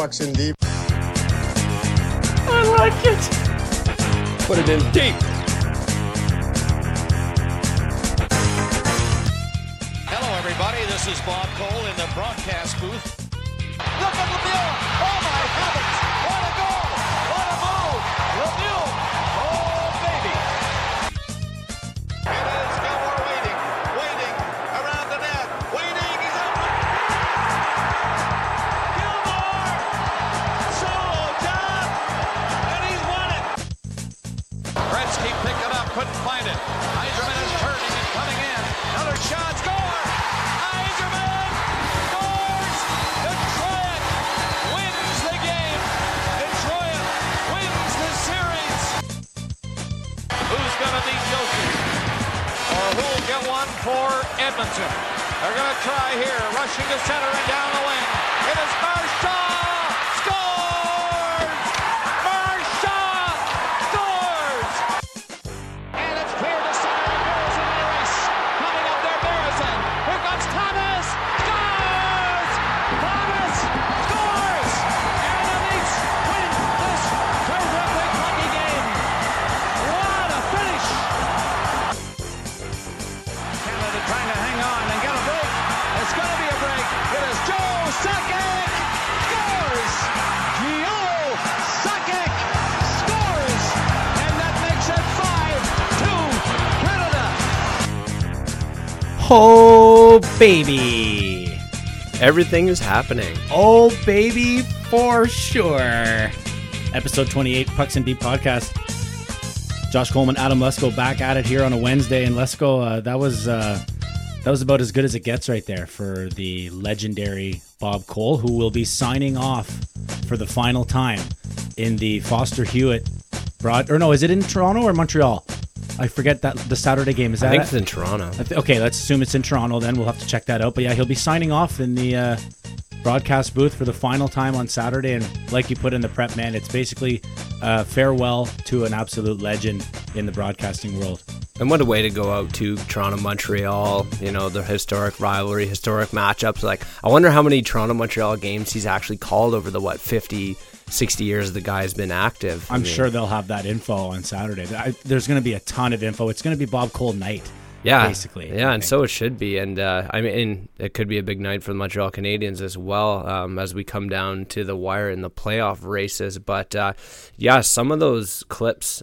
pucks in deep. I like it. Put it in deep. Hello, everybody. This is Bob Cole in the broadcast booth. Look at Lemieux. Oh, my heavens. What a goal. What a move. Lemieux. Oh, baby. And it's Gilmore waiting around the net. Waiting. He's out. Gilmore. Solo down. And he's won it. Gretzky picked it up. Couldn't find it. Yzerman is turning and coming in. Another shot. Score. Yzerman. Who'll get one for Edmonton? They're going to try here. Rushing to center and down the wing. It is Marchand! Scores! Marchand scores! And it's cleared to center. Barrison in the race. Coming up there, Barrison. Here comes Thomas. Scores! Thomas scores! And the Leafs win this terrific hockey game. What a finish! Trying to hang on and get a break. It's going to be a break. It is Joe Sakic scores. Joe Sakic scores. And that makes it 5-2 Canada. Oh, baby. Everything is happening. Oh, baby, for sure. Episode 28, Pucks and Deep Podcast. Josh Coleman, Adam Lesko back at it here on a Wednesday. And Lesko, that was about as good as it gets right there for the legendary Bob Cole, who will be signing off for the final time in the Foster Hewitt is it in Toronto or Montreal? I forget that the Saturday game. Is that I think it's in Toronto. Okay, let's assume it's in Toronto then. We'll have to check that out. But yeah, he'll be signing off in the broadcast booth for the final time on Saturday. And like you put in the prep, man, it's basically a farewell to an absolute legend in the broadcasting world. And what a way to go out to Toronto, Montreal, you know, the historic rivalry, historic matchups. Like, I wonder how many Toronto, Montreal games he's actually called over the, 50-60 years the guy's been active. I'm sure they'll have that info on Saturday. There's going to be a ton of info. It's going to be Bob Cole night. Yeah, basically. Yeah, and so it should be. And I mean, it could be a big night for the Montreal Canadiens as well as we come down to the wire in the playoff races. But yeah, some of those clips,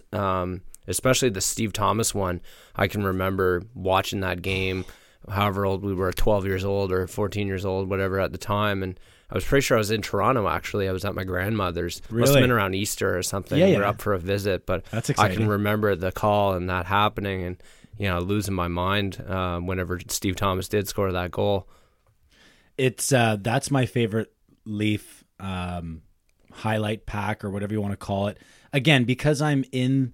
especially the Steve Thomas one, I can remember watching that game, however old we were, 12 years old or 14 years old, whatever at the time. And I was pretty sure I was in Toronto, actually. I was at my grandmother's. Really? Must have been around Easter or something. Yeah, we were up for a visit. But that's exciting. I can remember the call and that happening and, you know, losing my mind whenever Steve Thomas did score that goal. It's that's my favorite Leaf highlight pack or whatever you want to call it. Again, because I'm in...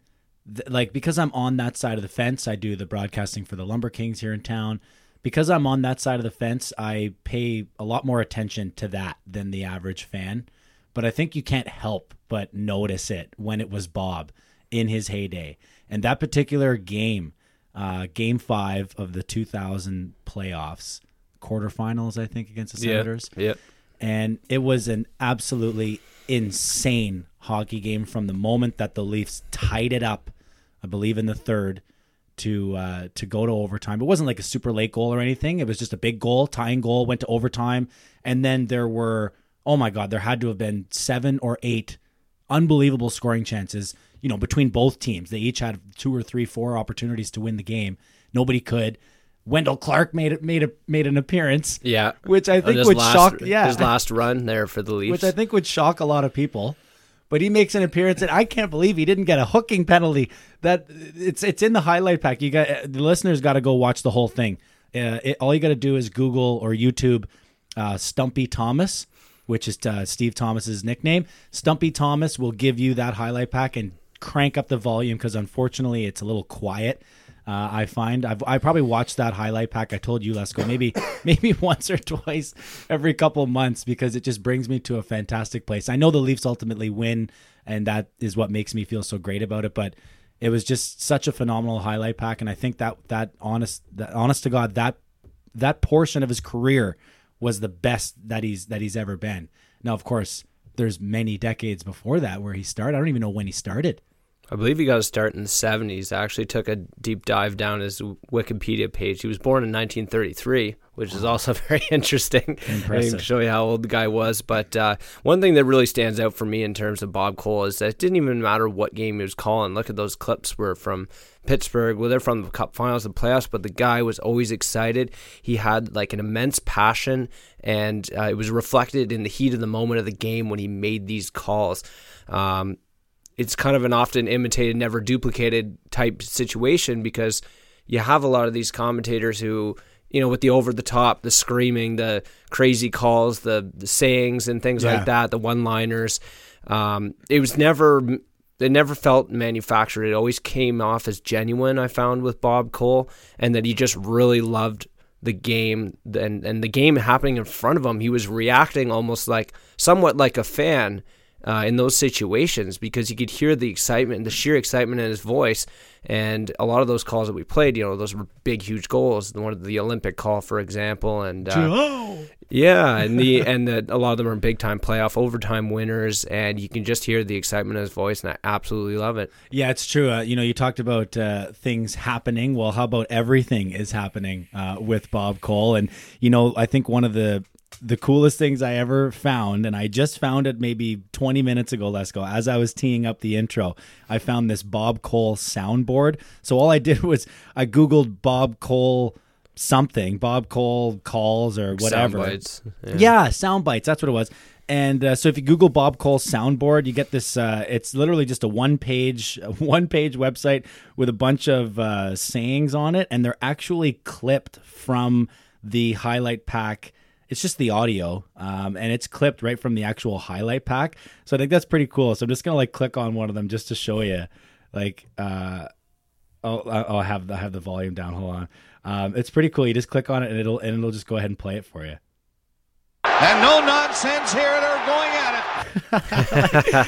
because I'm on that side of the fence, I do the broadcasting for the Lumber Kings here in town. Because I'm on that side of the fence, I pay a lot more attention to that than the average fan. But I think you can't help but notice it when it was Bob in his heyday. And that particular game, Game 5 of the 2000 playoffs, quarterfinals, I think, against the Senators. Yeah. And it was an absolutely insane hockey game from the moment that the Leafs tied it up, I believe in the third, to go to overtime. It wasn't like a super late goal or anything. It was just a big goal, tying goal, went to overtime. And then there were, oh my God, there had to have been 7 or 8 unbelievable scoring chances, you know, between both teams. They each had 2 or 3, 4 opportunities to win the game. Nobody could. Wendell Clark made an appearance. Yeah. Which I think would shock. Yeah. His last run there for the Leafs. Which I think would shock a lot of people. But he makes an appearance, and I can't believe he didn't get a hooking penalty. That it's in the highlight pack. You got the listeners got to go watch the whole thing. All you got to do is Google or YouTube Stumpy Thomas, which is Steve Thomas's nickname. Stumpy Thomas will give you that highlight pack and crank up the volume because unfortunately it's a little quiet. I find I probably watched that highlight pack. I told you, Lesko, maybe once or twice every couple months because it just brings me to a fantastic place. I know the Leafs ultimately win, and that is what makes me feel so great about it. But it was just such a phenomenal highlight pack, and I think that honest to God that portion of his career was the best that he's ever been. Now, of course, there's many decades before that where he started. I don't even know when he started. I believe he got a start in the 70s. I actually took a deep dive down his Wikipedia page. He was born in 1933, which is also very interesting. Impressive. To show you how old the guy was. But one thing that really stands out for me in terms of Bob Cole is that it didn't even matter what game he was calling. Look at those clips were from Pittsburgh. Well, they're from the Cup Finals and playoffs, but the guy was always excited. He had like an immense passion, and it was reflected in the heat of the moment of the game when he made these calls. It's kind of an often imitated, never duplicated type situation because you have a lot of these commentators who, you know, with the over-the-top, the screaming, the crazy calls, the sayings and things like that, the one-liners. It never felt manufactured. It always came off as genuine, I found, with Bob Cole, and that he just really loved the game and the game happening in front of him. He was reacting almost somewhat like a fan in those situations, because you could hear the excitement, the sheer excitement in his voice. And a lot of those calls that we played, you know, those were big, huge goals. The one of the Olympic call, for example, and a lot of them are big time playoff overtime winners, and you can just hear the excitement in his voice, and I absolutely love it. Yeah, it's true. You know, you talked about things happening. Well, how about everything is happening with Bob Cole? And you know, I think one of the coolest things I ever found, and I just found it maybe 20 minutes ago, Lesko, as I was teeing up the intro, I found this Bob Cole soundboard. So all I did was I Googled Bob Cole something, Bob Cole calls or whatever. Sound bites. Yeah, sound bites. That's what it was. And so if you Google Bob Cole soundboard, you get this, it's literally just a one page website with a bunch of sayings on it. And they're actually clipped from the highlight pack. It's just the audio, and it's clipped right from the actual highlight pack. So I think that's pretty cool. So I'm just gonna click on one of them just to show you. I have the volume down. Hold on, it's pretty cool. You just click on it, and it'll just go ahead and play it for you. And no nonsense here. They're going at it.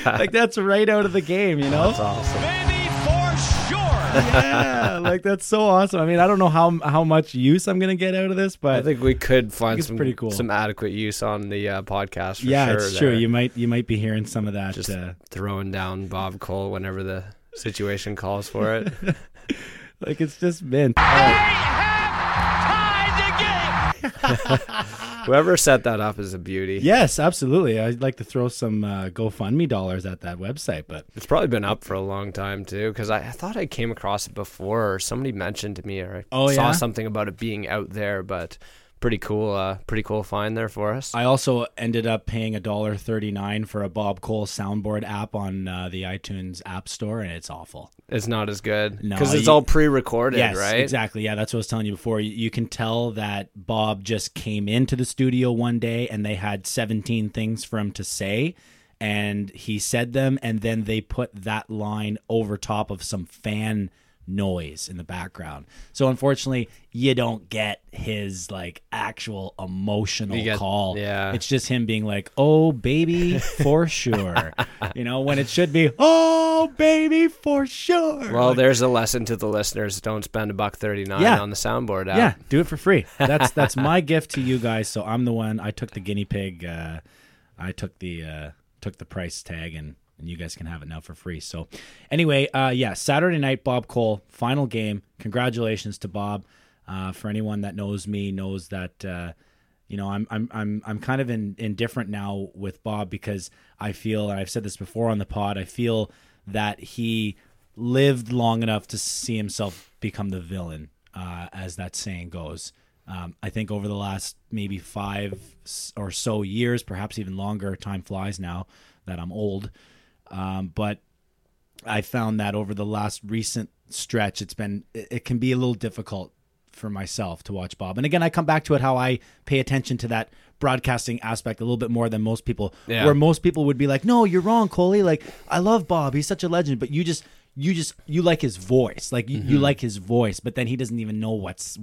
like that's right out of the game, you know. That's awesome. Maybe for sure. Yeah, that's so awesome. I mean, I don't know how much use I'm gonna get out of this, but I think we could find some adequate use on the podcast. For sure, it's true. You might be hearing some of that. Just throwing down Bob Cole whenever the situation calls for it. It's just been. They have tied the game. Whoever set that up is a beauty. Yes, absolutely. I'd like to throw some GoFundMe dollars at that website, but it's probably been up for a long time too, because I thought I came across it before, or somebody mentioned to me, or I saw something about it being out there. But pretty cool find there for us. I also ended up paying $1.39 for a Bob Cole soundboard app on the iTunes App Store, and it's awful. It's not as good because it's all pre-recorded, right? Exactly. Yeah, that's what I was telling you before. You can tell that Bob just came into the studio one day and they had 17 things for him to say, and he said them, and then they put that line over top of some fan noise in the background. So unfortunately, you don't get his actual emotional call. Yeah. It's just him being like, "Oh baby, for sure." You know, when it should be, "Oh baby, for sure." Well, there's a lesson to the listeners. Don't spend $1.39 on the soundboard app. Yeah, do it for free. That's my gift to you guys. So I'm the one. I took the guinea pig. I took the price tag, and you guys can have it now for free. So anyway, Saturday night, Bob Cole, final game. Congratulations to Bob. For anyone that knows me knows that I'm kind of indifferent now with Bob, because I feel, and I've said this before on the pod, I feel that he lived long enough to see himself become the villain, as that saying goes. I think over the last maybe 5 or so years, perhaps even longer, time flies now that I'm old. But I found that over the last recent stretch, it can be a little difficult for myself to watch Bob. And again, I come back to it, how I pay attention to that broadcasting aspect a little bit more than most people, where most people would be like, "No, you're wrong, Coley. I love Bob. He's such a legend." But you like his voice, you like his voice, but then he doesn't even know what's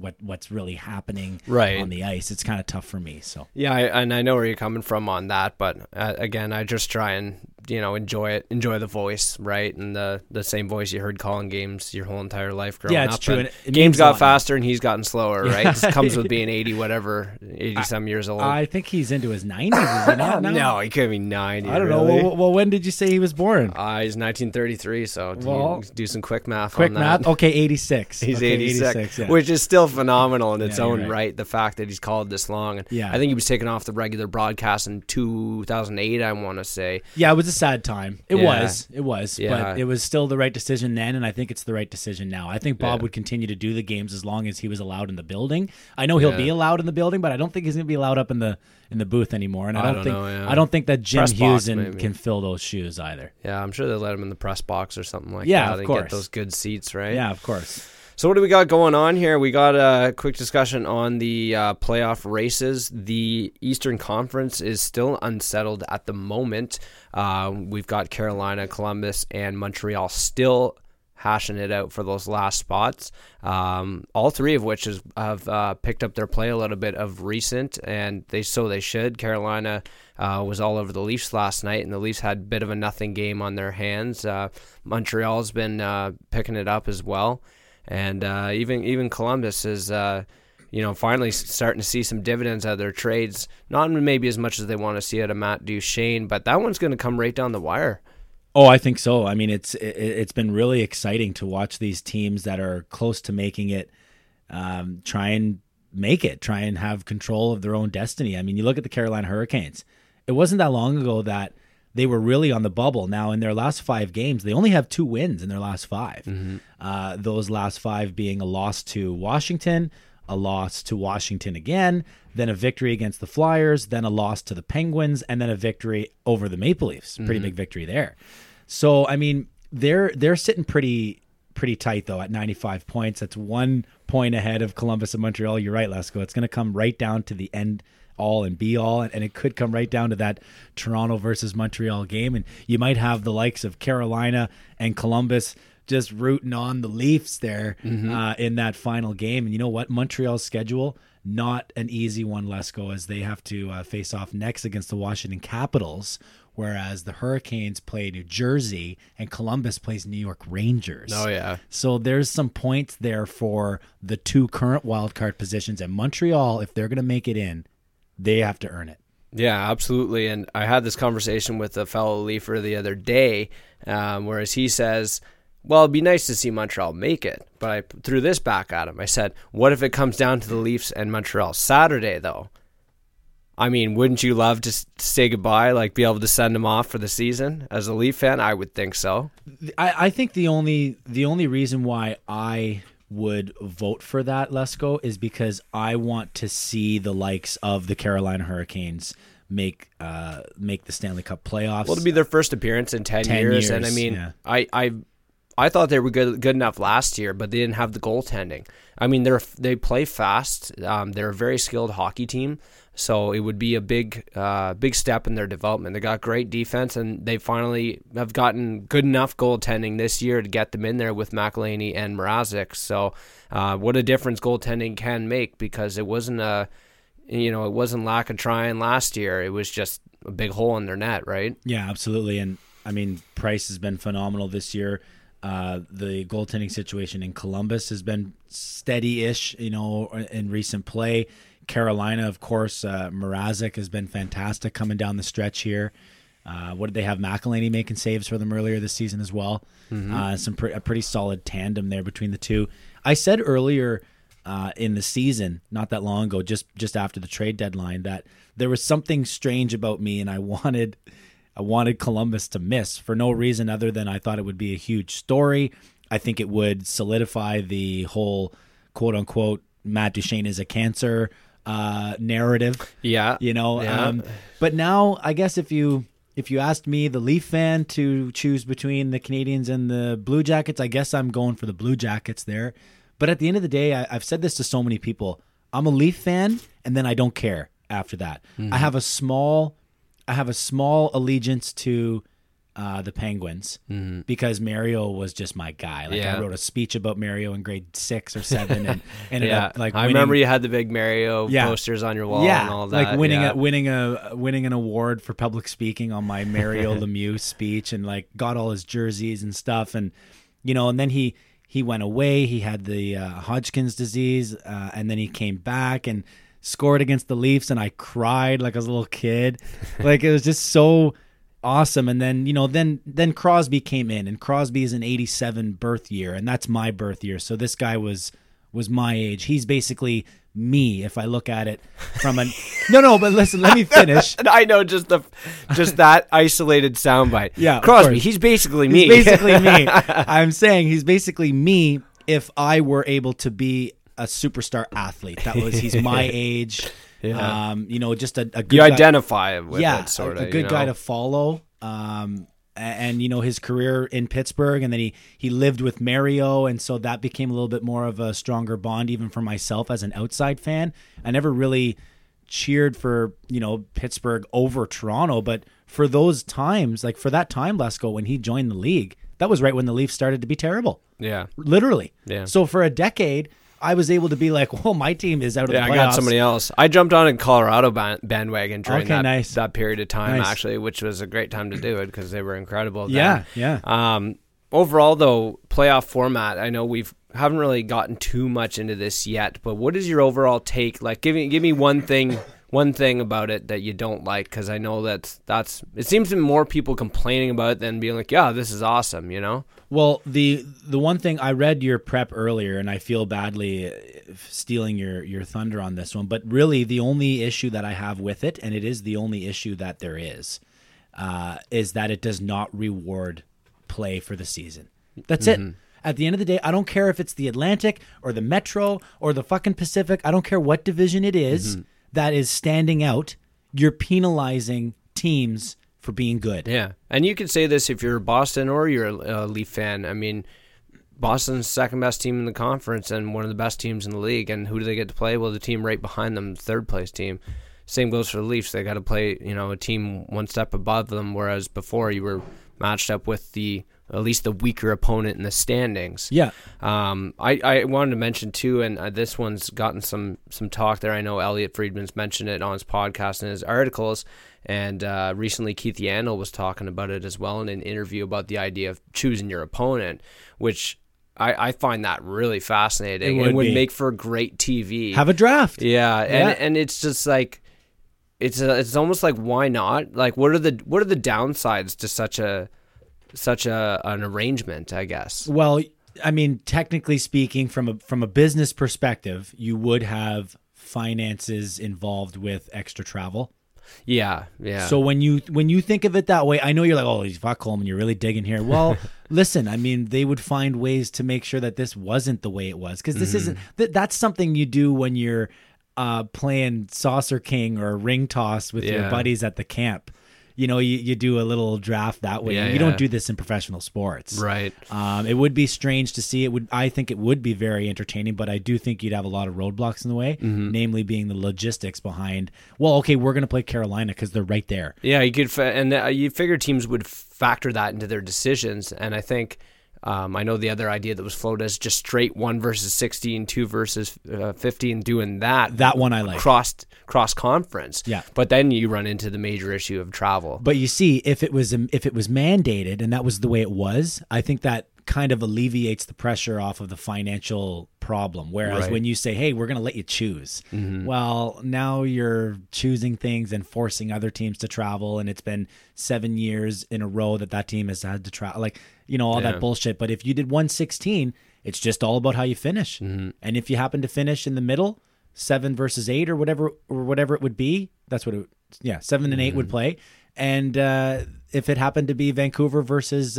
really happening on the ice. It's kind of tough for me. So yeah, and I know where you're coming from on that, but again, I just try and you know, enjoy it, enjoy the voice, right? And the same voice you heard calling games your whole entire life growing up. Yeah, it's true. And it games got faster and he's gotten slower, right? It comes with being 80-some years old. I think he's into his 90s, is he not now? No, he could be 90. I don't know. Well, when did you say he was born? He's 1933, so do some quick math on that. Quick math? Okay, 86. He's 86, yeah. Which is still phenomenal in its own right, the fact that he's called this long. And I think he was taken off the regular broadcast in 2008, I want to say. Yeah, it was a sad time. It was. Yeah. But it was still the right decision then, and I think it's the right decision now. I think Bob would continue to do the games as long as he was allowed in the building. I know he'll be allowed in the building, but I don't think he's going to be allowed up in the booth anymore. And I don't think that Jim press Hewson box, can fill those shoes either. Yeah, I'm sure they let him in the press box or something like that. Yeah, of course. Get those good seats, right? Yeah, of course. So what do we got going on here? We got a quick discussion on the playoff races. The Eastern Conference is still unsettled at the moment. We've got Carolina, Columbus, and Montreal still hashing it out for those last spots. All three of which have picked up their play a little bit of recent, and they should. Carolina was all over the Leafs last night, and the Leafs had a bit of a nothing game on their hands. Montreal's been picking it up as well. And even Columbus is, finally starting to see some dividends out of their trades. Not maybe as much as they want to see out of Matt Duchene, but that one's going to come right down the wire. Oh, I think so. I mean, it's been really exciting to watch these teams that are close to making it try and have control of their own destiny. I mean, you look at the Carolina Hurricanes. It wasn't that long ago that they were really on the bubble. Now, in their last 5 games, they only have 2 wins in their last 5. Mm-hmm. Those last 5 being a loss to Washington, a loss to Washington again, then a victory against the Flyers, then a loss to the Penguins, and then a victory over the Maple Leafs. Pretty big victory there. So, I mean, they're sitting pretty tight, though, at 95 points. That's 1 point ahead of Columbus and Montreal. You're right, Lesko. It's going to come right down to the end all and be all, and it could come right down to that Toronto versus Montreal game, and you might have the likes of Carolina and Columbus just rooting on the Leafs there in that final game. And you know what? Montreal's schedule, not an easy one, Lesko, as they have to face off next against the Washington Capitals, whereas the Hurricanes play New Jersey and Columbus plays New York Rangers. Oh, yeah. So there's some points there for the 2 current wildcard positions, and Montreal, if they're going to make it in, they have to earn it. Yeah, absolutely. And I had this conversation with a fellow Leafer the other day, whereas he says, well, it'd be nice to see Montreal make it. But I threw this back at him. I said, what if it comes down to the Leafs and Montreal Saturday, though? I mean, wouldn't you love to say goodbye, like be able to send them off for the season? As a Leaf fan, I would think so. I think the only reason why I would vote for that, Lesko, is because I want to see the likes of the Carolina Hurricanes make the Stanley Cup playoffs. Well, it'll be their first appearance in 10 years, and I mean, yeah. I thought they were good enough last year, but they didn't have the goaltending. I mean, they play fast. They're a very skilled hockey team, so it would be a big step in their development. They got great defense, and they finally have gotten good enough goaltending this year to get them in there with McElhinney and Mrazek. So, what a difference goaltending can make, because it wasn't it wasn't lack of trying last year. It was just a big hole in their net, right? Yeah, absolutely. And I mean, Price has been phenomenal this year. The goaltending situation in Columbus has been steady-ish, in recent play. Carolina, of course, Mrazek has been fantastic coming down the stretch here. What did they have? McElhinney making saves for them earlier this season as well. Mm-hmm. A pretty solid tandem there between the two. I said earlier in the season, not that long ago, just after the trade deadline, that there was something strange about me, and I wanted Columbus to miss for no reason other than I thought it would be a huge story. I think it would solidify the whole quote-unquote Matt Duchene is a cancer narrative. Yeah. But now I guess if you asked me, the Leaf fan, to choose between the Canadiens and the Blue Jackets, I guess I'm going for the Blue Jackets there. But at the end of the day, I've said this to so many people. I'm a Leaf fan, and then I don't care after that. Mm-hmm. I have a small allegiance to the Penguins because Mario was just my guy. Like I wrote a speech about Mario in grade 6 or 7 and ended up like winning. I remember you had the big Mario posters on your wall and all that. Like winning an award for public speaking on my Mario Lemieux speech, and like got all his jerseys and stuff, and you know, and then he went away. He had the Hodgkin's disease, and then he came back and scored against the Leafs, and I cried like I was a little kid. Like it was just so awesome. And then, you know, then Crosby came in, and Crosby is an 87 birth year, and that's my birth year. So this guy was my age. He's basically me if I look at it from an but listen, let me finish. I know just that isolated soundbite. Yeah. Crosby, he's basically me. He's basically me. I'm saying he's basically me if I were able to be a superstar athlete. That was he's my age. Yeah. You know, just a good guy. You identify with it, sort of. A good guy to follow. And, you know, his career in Pittsburgh, and then he lived with Mario, and so that became a little bit more of a stronger bond even for myself as an outside fan. I never really cheered for, you know, Pittsburgh over Toronto, but for those times, like for that time, Lesko, when he joined the league, that was right when the Leafs started to be terrible. Yeah. Literally. Yeah. So for a decade, I was able to be like, well, my team is out of the playoffs. I got somebody else. I jumped on a Colorado bandwagon during that period of time, actually, which was a great time to do it because they were incredible then. Yeah. Overall, though, playoff format, I know we haven't really gotten too much into this yet, but what is your overall take? Like, give me one thing about it that you don't like, because I know that's it seems to be more people complaining about it than being like, yeah, this is awesome, you know? Well, the one thing, I read your prep earlier, and I feel badly stealing your thunder on this one, but really the only issue that I have with it, and it is the only issue that there is that it does not reward play for the season. That's it. At the end of the day, I don't care if it's the Atlantic or the Metro or the fucking Pacific. I don't care what division it is that is standing out. You're penalizing teams for being good. Yeah. And you can say this if you're Boston or you're a Leaf fan. I mean, Boston's second best team in the conference and one of the best teams in the league. And who do they get to play? Well, the team right behind them, third place team. Same goes for the Leafs. They got to play, you know, a team one step above them, whereas before you were matched up with at least the weaker opponent in the standings. Yeah. I wanted to mention too, and this one's gotten some talk there. I know Elliot Friedman's mentioned it on his podcast and his articles, and recently Keith Yandel was talking about it as well in an interview about the idea of choosing your opponent, which I find that really fascinating. It would make for great TV. Have a draft. Yeah. And it's just like, it's almost like, why not? Like, what are the downsides to such an arrangement, I guess? Well, I mean, technically speaking, from a business perspective, you would have finances involved with extra travel. Yeah. So when you think of it that way, I know you're like, oh, fuck, Coleman, you're really digging here. Well, listen, I mean, they would find ways to make sure that this wasn't the way it was, because this isn't. That's something you do when you're playing Saucer King or ring toss with your buddies at the camp. You know, you do a little draft that way. You don't do this in professional sports. Right. It would be strange to see. I think it would be very entertaining, but I do think you'd have a lot of roadblocks in the way, namely being the logistics behind, well, okay, we're going to play Carolina because they're right there. Yeah, you could, and you figure teams would factor that into their decisions. And I think, I know the other idea that was floated is just straight 1 versus 16, 2 versus 15, doing that. That one I like. Cross conference. Yeah. But then you run into the major issue of travel. But you see, if it was mandated and that was the way it was, I think that kind of alleviates the pressure off of the financial problem. Whereas when you say, hey, we're going to let you choose, well, now you're choosing things and forcing other teams to travel. And it's been 7 years in a row that team has had to travel, like, you know, all that bullshit. But if you did 116, it's just all about how you finish. And if you happen to finish in the middle, 7 versus 8 or whatever it would be, that's what it would. Yeah. 7 and 8 would play. And, if it happened to be Vancouver versus,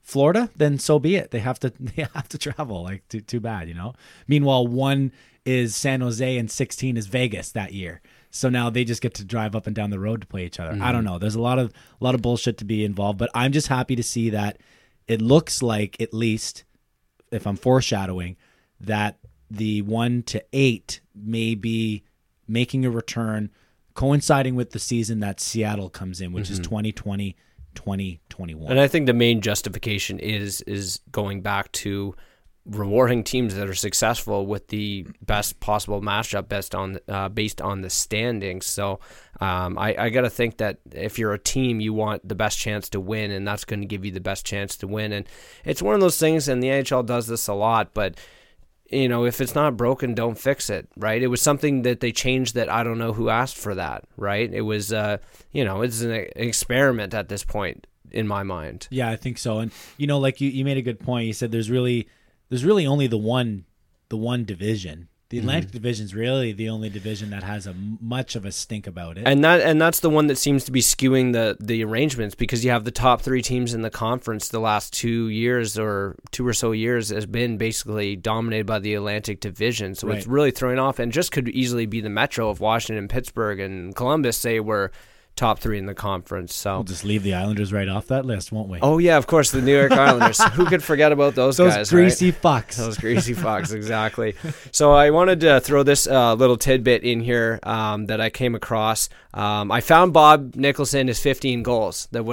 Florida, then so be it. They have to travel. Like, too bad, you know. Meanwhile, 1 is San Jose and 16 is Vegas that year. So now they just get to drive up and down the road to play each other. I don't know. There's a lot of bullshit to be involved, but I'm just happy to see that it looks like, at least if I'm foreshadowing, that the 1 to 8 may be making a return, coinciding with the season that Seattle comes in, which is 2020. 2021. And I think the main justification is going back to rewarding teams that are successful with the best possible matchup based on the standings. So I got to think that if you're a team, you want the best chance to win, and that's going to give you the best chance to win. And it's one of those things, and the NHL does this a lot, but you know, if it's not broken, don't fix it, right? It was something that they changed that I don't know who asked for that, right? It was, you know, it's an experiment at this point in my mind. Yeah, I think so. And, you know, like you made a good point. You said there's really only the one division. The Atlantic Division is really the only division that has much of a stink about it, and that's the one that seems to be skewing the arrangements, because you have the top three teams in the conference the last 2 years or two or so years has been basically dominated by the Atlantic Division, so It's really throwing off, and just could easily be the Metro if Washington, Pittsburgh, and Columbus say were top three in the conference. So we'll just leave the Islanders right off that list, won't we? Oh yeah, of course, the New York Islanders. Who could forget about those guys? Greasy fucks. Those greasy fucks, exactly. So I wanted to throw this little tidbit in here that I came across. I found Bob Nicholson his 15 goals that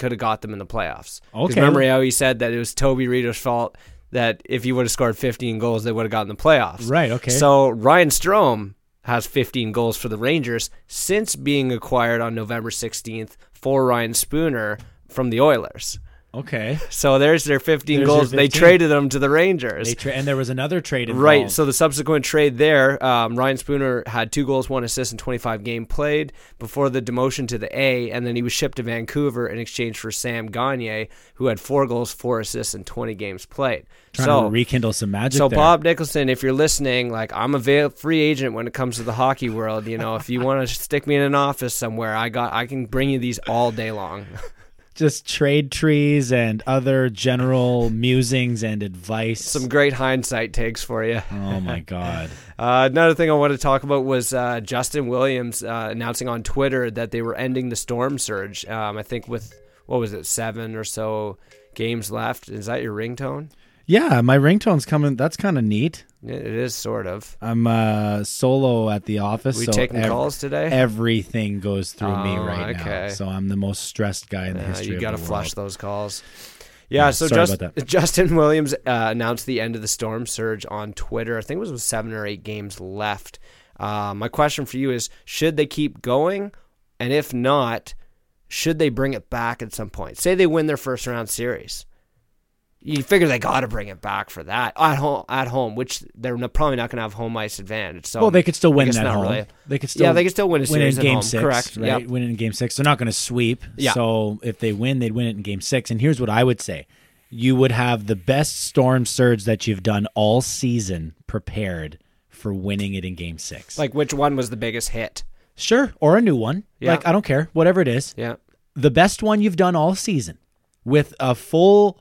could have got them in the playoffs. Okay. Remember how he said that it was Toby Reeder's fault that if he would have scored 15 goals, they would have gotten the playoffs. Right. Okay. So Ryan Strome has 15 goals for the Rangers since being acquired on November 16th for Ryan Spooner from the Oilers. Okay. So there's their 15 goals. They traded them to the Rangers. And there was another trade involved. Right. So the subsequent trade there, Ryan Spooner had 2 goals, 1 assist, and 25 game played before the demotion to the A, and then he was shipped to Vancouver in exchange for Sam Gagner, who had 4 goals, 4 assists, and 20 games played. Trying to rekindle some magic there. Bob Nicholson, if you're listening, like, I'm a free agent when it comes to the hockey world. You know, if you want to stick me in an office somewhere, I can bring you these all day long. Just trade trees and other general musings and advice. Some great hindsight takes for you. Oh, my God. Another thing I want to talk about was Justin Williams announcing on Twitter that they were ending the storm surge, I think with, 7 or so games left. Is that your ringtone? Yeah, my ringtone's coming. That's kind of neat. It is, sort of. I'm solo at the office. We taking calls today? Everything goes through me right now. So I'm the most stressed guy in the history of the world. You got to flush those calls. Yeah, so Justin Williams announced the end of the storm surge on Twitter. I think it was with 7 or 8 games left. My question for you is, should they keep going? And if not, should they bring it back at some point? Say they win their first round series. You figure they got to bring it back for that at home, which they're probably not going to have home ice advantage. So well, they could still win that home. Really. They could still win a series in game 6. Correct. Right? Yep. Win in game 6. They're not going to sweep. Yep. So if they win, they'd win it in game 6. And here's what I would say: you would have the best storm surge that you've done all season prepared for winning it in game 6. Like, which one was the biggest hit? Sure, or a new one. Yeah. Like, I don't care, whatever it is. Yeah, the best one you've done all season with a full.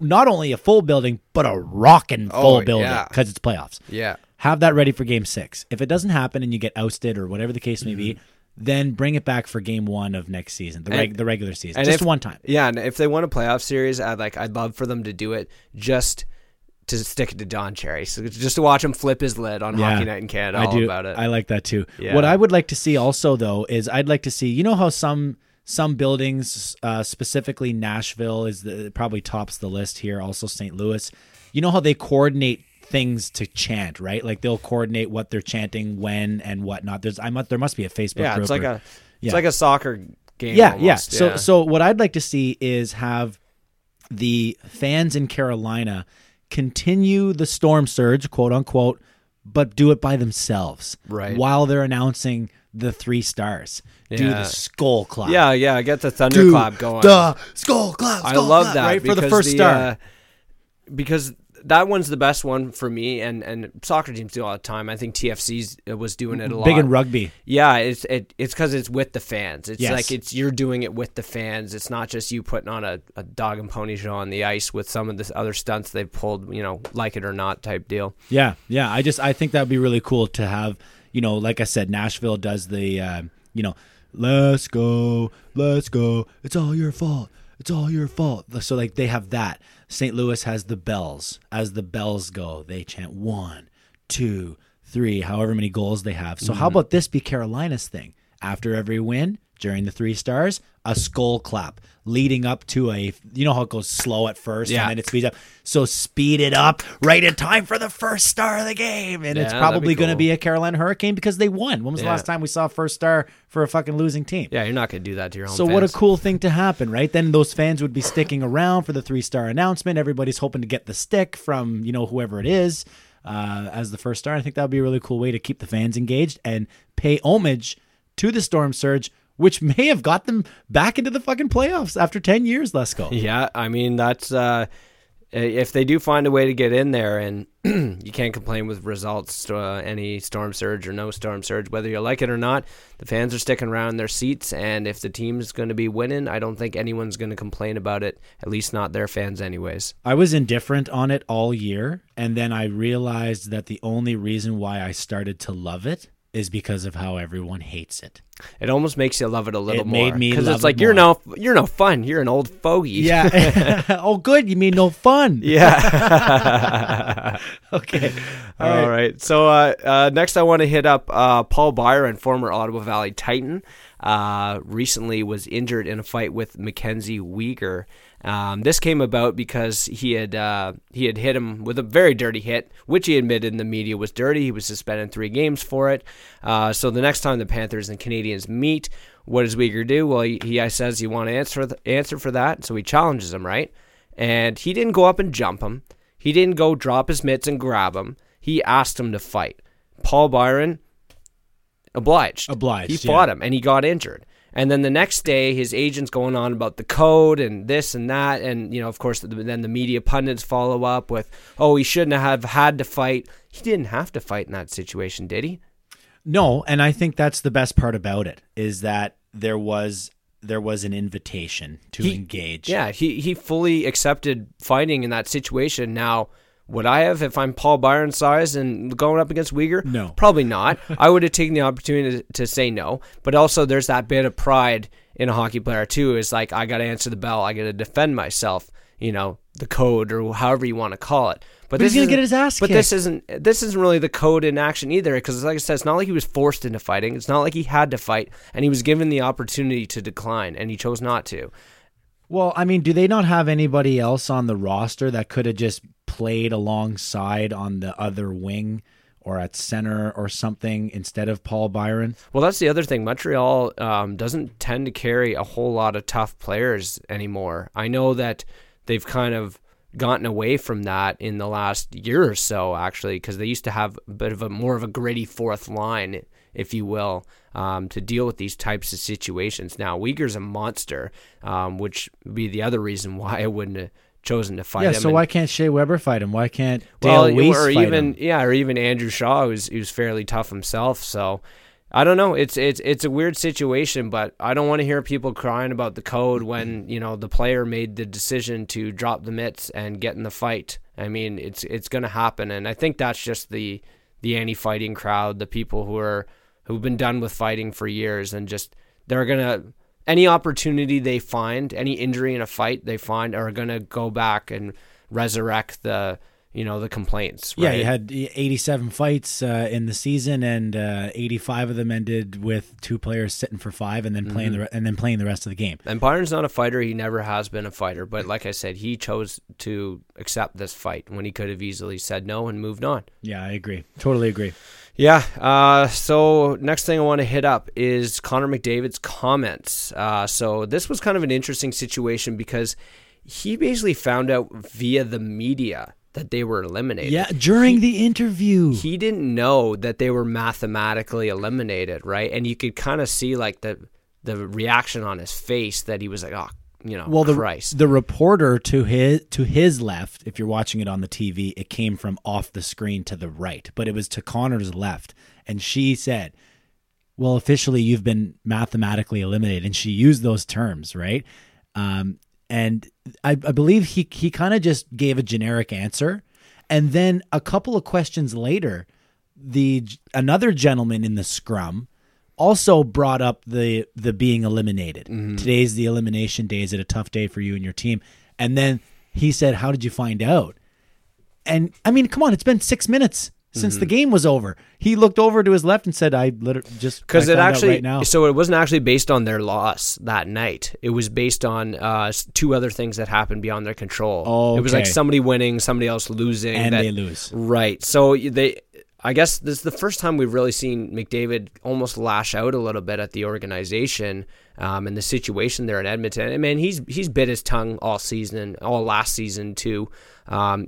Not only a full building, but a rockin' full building because it's playoffs. Yeah, have that ready for game 6. If it doesn't happen and you get ousted or whatever the case may be, then bring it back for game 1 of next season, the regular season, just one time. Yeah, and if they want a playoff series, I'd love for them to do it just to stick it to Don Cherry, so just to watch him flip his lid on Hockey Night in Canada. I do. About it. I like that too. Yeah. What I would like to see also though is I'd like to see, you know how some buildings, specifically Nashville, probably tops the list here. Also St. Louis, you know how they coordinate things to chant, right? Like they'll coordinate what they're chanting when and whatnot. There must be a Facebook group. It's like it's like a soccer game. Yeah, almost. Yeah. So what I'd like to see is have the fans in Carolina continue the storm surge, quote unquote, but do it by themselves, right? While they're announcing the 3 stars. Yeah. Do the skull clap. Yeah, get the thunderclap going. The skull clap. I love that, right? For the first star. Because that one's the best one for me, and soccer teams do it all the time. I think TFC was doing it a lot. Big in rugby. Yeah, it's because it's with the fans. It's like you're doing it with the fans. It's not just you putting on a dog and pony show on the ice with some of the other stunts they've pulled, you know, like it or not type deal. Yeah. I think that would be really cool to have. You know, like I said, Nashville does the, let's go. It's all your fault. It's all your fault. So, like, they have that. St. Louis has the bells. As the bells go, they chant 1, 2, 3, however many goals they have. So how about this be Carolina's thing? After every win, during the Three Stars, a skull clap leading up to a, you know how it goes slow at first and then it speeds up. So speed it up right in time for the first star of the game. And it's probably going to be a Carolina Hurricane because they won. When was the last time we saw a first star for a fucking losing team? Yeah, you're not going to do that to your own fans. So what a cool thing to happen, right? Then those fans would be sticking around for the three-star announcement. Everybody's hoping to get the stick from, you know, whoever it is as the first star. I think that would be a really cool way to keep the fans engaged and pay homage to the Storm Surge, which may have got them back into the fucking playoffs after 10 years, Lesko. Yeah, I mean, that's if they do find a way to get in there, and you can't complain with results, any storm surge or no storm surge, whether you like it or not, the fans are sticking around in their seats, and if the team's going to be winning, I don't think anyone's going to complain about it, at least not their fans anyways. I was indifferent on it all year, and then I realized that the only reason why I started to love it is because of how everyone hates it. It almost makes you love it a little more. It made me love it more. Because it's like, you're no fun. You're an old fogey. Yeah. Oh, good. You mean no fun. Yeah. Okay. All right. So next I want to hit up Paul Byron, former Ottawa Valley Titan. Recently was injured in a fight with Mackenzie Weegar. This came about because he had hit him with a very dirty hit, which he admitted in the media was dirty. He was suspended 3 games for it. So the next time the Panthers and Canadiens meet, what does Weegar do? Well, he says you want to answer for that, so he challenges him, right? And he didn't go up and jump him. He didn't go drop his mitts and grab him. He asked him to fight. Paul Byron obliged. He fought him, and he got injured. And then the next day, his agent's going on about the code and this and that. And, you know, of course, then the media pundits follow up with, oh, he shouldn't have had to fight. He didn't have to fight in that situation, did he? No, and I think that's the best part about it, is that there was an invitation to engage. Yeah, he fully accepted fighting in that situation. Now, would I have, if I'm Paul Byron's size and going up against Weegar? No. Probably not. I would have taken the opportunity to say no. But also there's that bit of pride in a hockey player too. Is like, I got to answer the bell. I got to defend myself. You know, the code or however you want to call it. But he's going to get his ass kicked. But this isn't really the code in action either, because like I said, it's not like he was forced into fighting. It's not like he had to fight, and he was given the opportunity to decline, and he chose not to. Well, I mean, do they not have anybody else on the roster that could have just played alongside on the other wing or at center or something instead of Paul Byron? Well, that's the other thing. Montreal doesn't tend to carry a whole lot of tough players anymore. I know that they've kind of gotten away from that in the last year or so, actually, because they used to have a bit of a more of a gritty fourth line, if you will, to deal with these types of situations. Now, Uyghur's a monster, which would be the other reason why I wouldn't have chosen to fight him. Yeah, so why can't Shea Weber fight him? Why can't Dale Weiss fight him? Yeah, or even Andrew Shaw, who's fairly tough himself. So I don't know. It's a weird situation, but I don't want to hear people crying about the code when, you know, the player made the decision to drop the mitts and get in the fight. I mean, it's going to happen, and I think that's just the anti-fighting crowd, the people who've been done with fighting for years, and just any opportunity they find, any injury in a fight they find, are gonna go back and resurrect the complaints. Right? Yeah, you had 87 fights in the season, and 85 of them ended with 2 players sitting for 5, and then playing the rest of the game. And Byron's not a fighter; he never has been a fighter. But like I said, he chose to accept this fight when he could have easily said no and moved on. Yeah, I agree. Totally agree. Yeah, so next thing I want to hit up is Connor McDavid's comments. So this was kind of an interesting situation because he basically found out via the media that they were eliminated. Yeah, during the interview. He didn't know that they were mathematically eliminated, right? And you could kind of see like the reaction on his face that he was like, oh, you know, well, the reporter to his left, if you're watching it on the TV, it came from off the screen to the right, but it was to Connor's left. And she said, well, officially you've been mathematically eliminated. And she used those terms, right? And I believe he kind of just gave a generic answer. And then a couple of questions later, another gentleman in the scrum also brought up the being eliminated. Mm-hmm. Today's the elimination day. Is it a tough day for you and your team? And then he said, how did you find out? And I mean, come on, it's been 6 minutes since the game was over. He looked over to his left and said, I literally just because it actually right now. So it wasn't actually based on their loss that night. It was based on two other things that happened beyond their control. Okay. It was like somebody winning, somebody else losing, and they lose. Right. So they, I guess this is the first time we've really seen McDavid almost lash out a little bit at the organization and the situation there in Edmonton. I mean, he's bit his tongue all season, all last season too.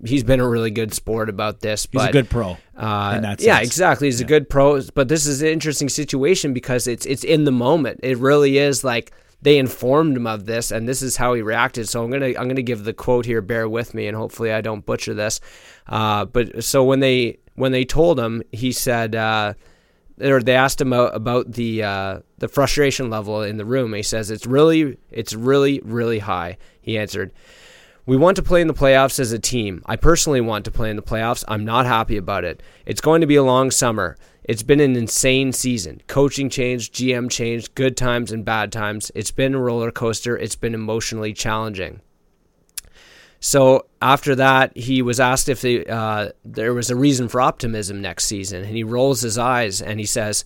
He's been a really good sport about this. But, he's a good pro. In that sense. Yeah, exactly. He's a good pro. But this is an interesting situation because it's in the moment. It really is like they informed him of this, and this is how he reacted. So I'm gonna give the quote here. Bear with me, and hopefully I don't butcher this. But so when they told him, he said, or they asked him about the frustration level in the room. He says, it's really, really high. He answered, "We want to play in the playoffs as a team. I personally want to play in the playoffs. I'm not happy about it. It's going to be a long summer. It's been an insane season. Coaching change, GM change, good times and bad times. It's been a roller coaster. It's been emotionally challenging." So after that, he was asked if there was a reason for optimism next season, and he rolls his eyes and he says,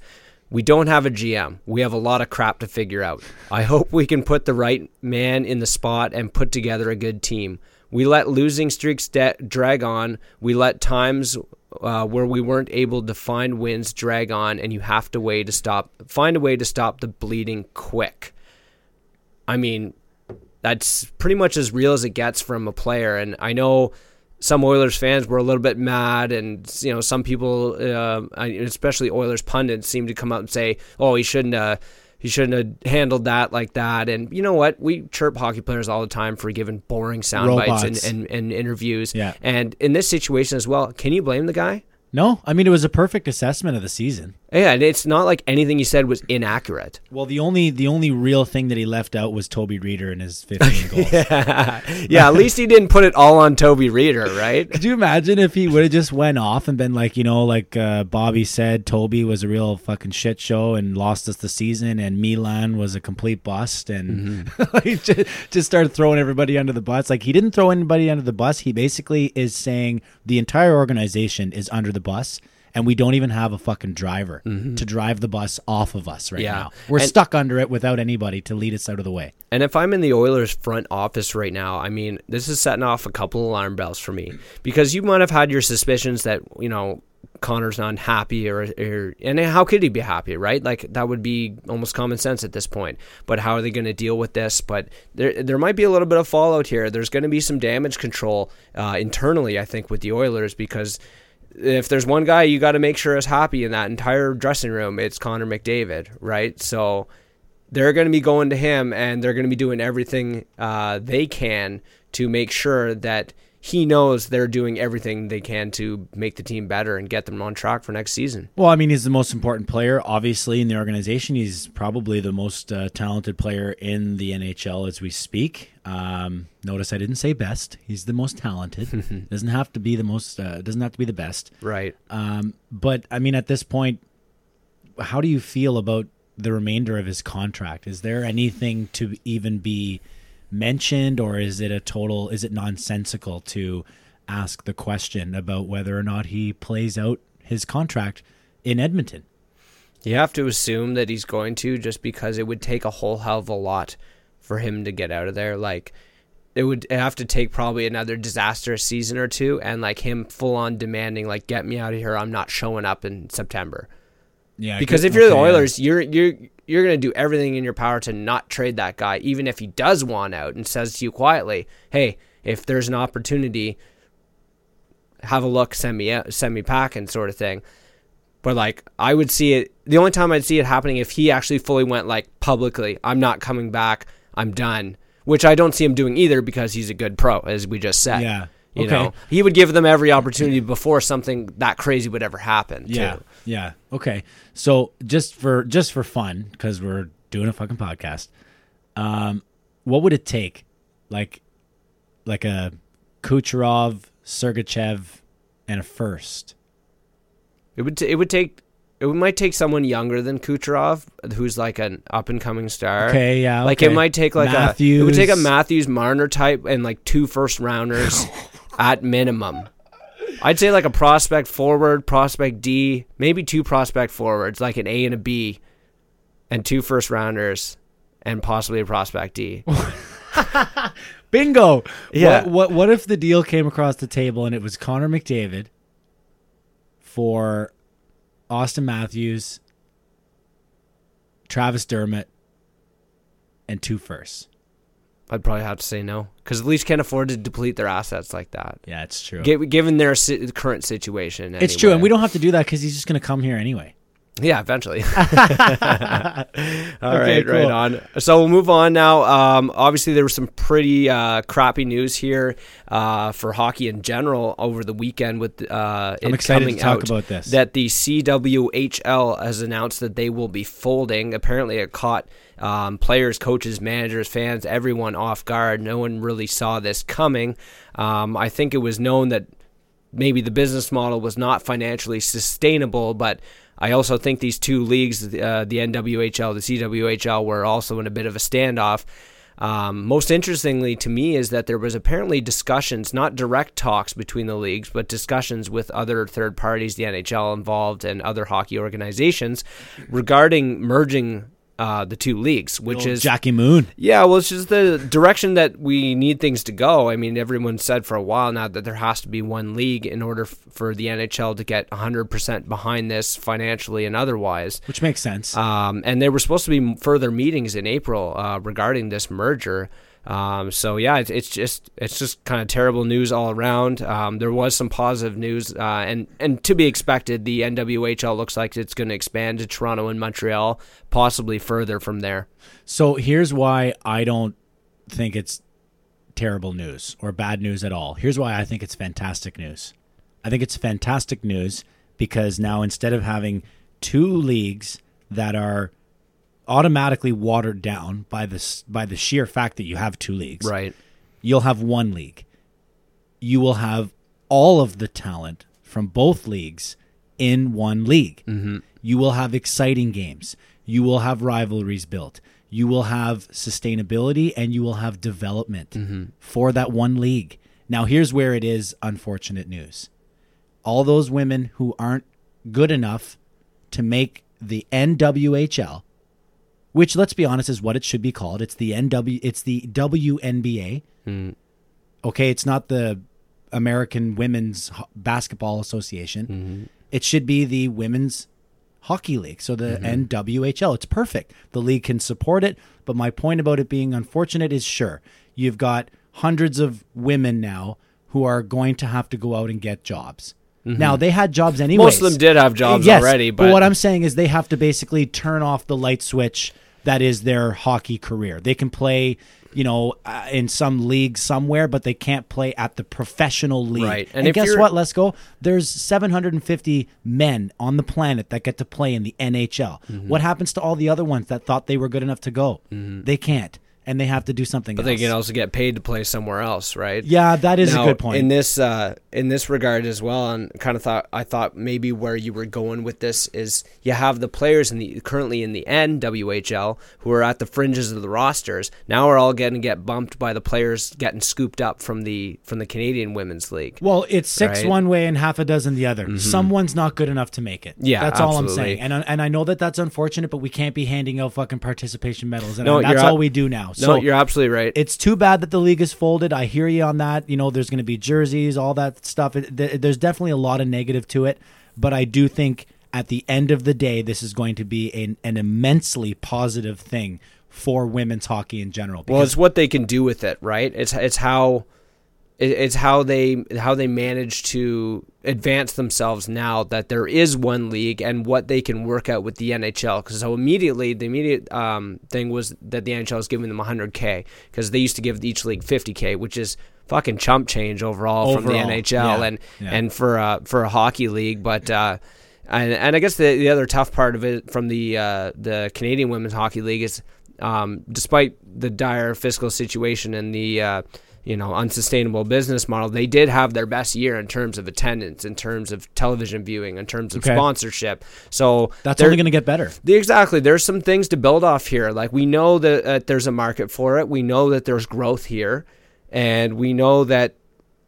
"We don't have a GM. We have a lot of crap to figure out. I hope we can put the right man in the spot and put together a good team. We let losing streaks drag on. We let times where we weren't able to find wins drag on, and you have to find a way to stop the bleeding quick." I mean, that's pretty much as real as it gets from a player. And I know some Oilers fans were a little bit mad, and you know, some people, especially Oilers pundits, seem to come out and say, "Oh, he shouldn't have handled that like that." And you know what? We chirp hockey players all the time for giving boring sound bites and interviews. Yeah. And in this situation as well, can you blame the guy? No, I mean, it was a perfect assessment of the season. Yeah, and it's not like anything he said was inaccurate. Well, the only real thing that he left out was Toby Reeder and his 15 goals. Yeah, at least he didn't put it all on Toby Reeder, right? Could you imagine if he would have just went off and been like, you know, like Bobby said, Toby was a real fucking shit show and lost us the season, and Milan was a complete bust, and just started throwing everybody under the bus. Like, he didn't throw anybody under the bus. He basically is saying the entire organization is under the bus, and we don't even have a fucking driver to drive the bus off of us now. We're stuck under it without anybody to lead us out of the way. And if I'm in the Oilers front office right now, I mean, this is setting off a couple alarm bells for me, because you might have had your suspicions that, you know, Connor's not happy or and how could he be happy, right? Like, that would be almost common sense at this point. But how are they going to deal with this? But there might be a little bit of fallout here. There's going to be some damage control internally, I think, with the Oilers, because if there's one guy you got to make sure is happy in that entire dressing room, it's Connor McDavid, right? So they're going to be going to him, and they're going to be doing everything they can to make sure that he knows they're doing everything they can to make the team better and get them on track for next season. Well, I mean, he's the most important player, obviously, in the organization. He's probably the most talented player in the NHL as we speak. Notice I didn't say best. He's the most talented. Doesn't have to be the most. Doesn't have to be the best. Right. But I mean, at this point, how do you feel about the remainder of his contract? Is there anything to even be mentioned, or is it nonsensical to ask the question about whether or not he plays out his contract in Edmonton? You have to assume that he's going to, just because it would take a whole hell of a lot for him to get out of there. Like, it would have to take probably another disastrous season or two, and like him full on demanding, like, "Get me out of here. I'm not showing up in September." Yeah, because if you're the Oilers, you're going to do everything in your power to not trade that guy, even if he does want out and says to you quietly, "Hey, if there's an opportunity, have a look, send me packing," sort of thing. But like, I would see it. The only time I'd see it happening if he actually fully went, like, publicly, "I'm not coming back. I'm done," which I don't see him doing either, because he's a good pro, as we just said. Yeah. You know, he would give them every opportunity before something that crazy would ever happen. Yeah. Too. Yeah. Okay. So just for fun, because we're doing a fucking podcast, what would it take, like a Kucherov, Sergachev, and a first? It might take someone younger than Kucherov, who's like an up and coming star. Okay, yeah. Like, it might take like Matthews. It would take a Matthews Marner type and like 2 first rounders. At minimum. I'd say like a prospect forward, prospect D, maybe two prospect forwards, like an A and a B, and two first rounders, and possibly a prospect D. Bingo. Yeah. What if the deal came across the table and it was Connor McDavid for Austin Matthews, Travis Dermott, and two firsts? I'd probably have to say no, because the Leafs can't afford to deplete their assets like that. Yeah, it's true. Given their current situation. Anyway. It's true, and we don't have to do that because he's just going to come here anyway. Yeah, eventually. All right, cool. Right on. So we'll move on now. Obviously, there was some pretty crappy news here for hockey in general over the weekend. With I'm excited to talk about this. That the CWHL has announced that they will be folding. Apparently, it caught players, coaches, managers, fans, everyone off guard. No one really saw this coming. I think it was known that maybe the business model was not financially sustainable, but I also think these two leagues, the NWHL, the CWHL, were also in a bit of a standoff. Most interestingly to me is that there was apparently discussions, not direct talks between the leagues, but discussions with other third parties, the NHL involved and other hockey organizations regarding merging the two leagues, which is Jackie Moon. Yeah, well, it's just the direction that we need things to go. I mean, everyone said for a while now that there has to be one league in order for the NHL to get 100% behind this financially and otherwise. Which makes sense. And there were supposed to be further meetings in April regarding this merger. So yeah, it's just kind of terrible news all around. There was some positive news, and to be expected. The NWHL looks like it's going to expand to Toronto and Montreal, possibly further from there. So here's why I don't think it's terrible news or bad news at all. Here's why I think it's fantastic news. I think it's fantastic news because now instead of having two leagues that are automatically watered down by the sheer fact that you have two leagues. Right. You'll have one league. You will have all of the talent from both leagues in one league. Mm-hmm. You will have exciting games. You will have rivalries built. You will have sustainability and you will have development for that one league. Now, here's where it is unfortunate news. All those women who aren't good enough to make the NWHL, which, let's be honest, is what it should be called. It's the WNBA. Mm. Okay, it's not the American Women's Basketball Association. Mm-hmm. It should be the Women's Hockey League, so the NWHL. It's perfect. The league can support it, but my point about it being unfortunate is, sure, you've got hundreds of women now who are going to have to go out and get jobs. Mm-hmm. Now, they had jobs anyway. Most of them did have jobs already. But what I'm saying is they have to basically turn off the light switch that is their hockey career. They can play, in some league somewhere, but they can't play at the professional league. Right. And guess what, Lesko? There's 750 men on the planet that get to play in the NHL. Mm-hmm. What happens to all the other ones that thought they were good enough to go? Mm-hmm. They can't. And they have to do something else. But they can also get paid to play somewhere else, right? Yeah, that is a good point. In this regard as well, and I thought maybe where you were going with this is you have the players currently in the NWHL who are at the fringes of the rosters. Now we're all going to get bumped by the players getting scooped up from the Canadian Women's League. Well, it's six one way and half a dozen the other. Mm-hmm. Someone's not good enough to make it. Yeah, that's absolutely. All I'm saying. And I know that that's unfortunate, but we can't be handing out fucking participation medals. And that's all we do now. So no, you're absolutely right. It's too bad that the league is folded. I hear you on that. There's going to be jerseys, all that stuff. There's definitely a lot of negative to it. But I do think at the end of the day, this is going to be an immensely positive thing for women's hockey in general. Well, it's what they can do with it, right? It's how they manage to advance themselves now that there is one league and what they can work out with the NHL. Because so immediately, the immediate thing was that the NHL is giving them $100K because they used to give each league $50K, which is fucking chump change overall from the NHL and for a hockey league. But and I guess the other tough part of it from the Canadian Women's Hockey League is despite the dire fiscal situation and the unsustainable business model, they did have their best year in terms of attendance, in terms of television viewing, in terms of sponsorship. So that's only going to get better. Exactly. There's some things to build off here. Like, we know that there's a market for it. We know that there's growth here. And we know that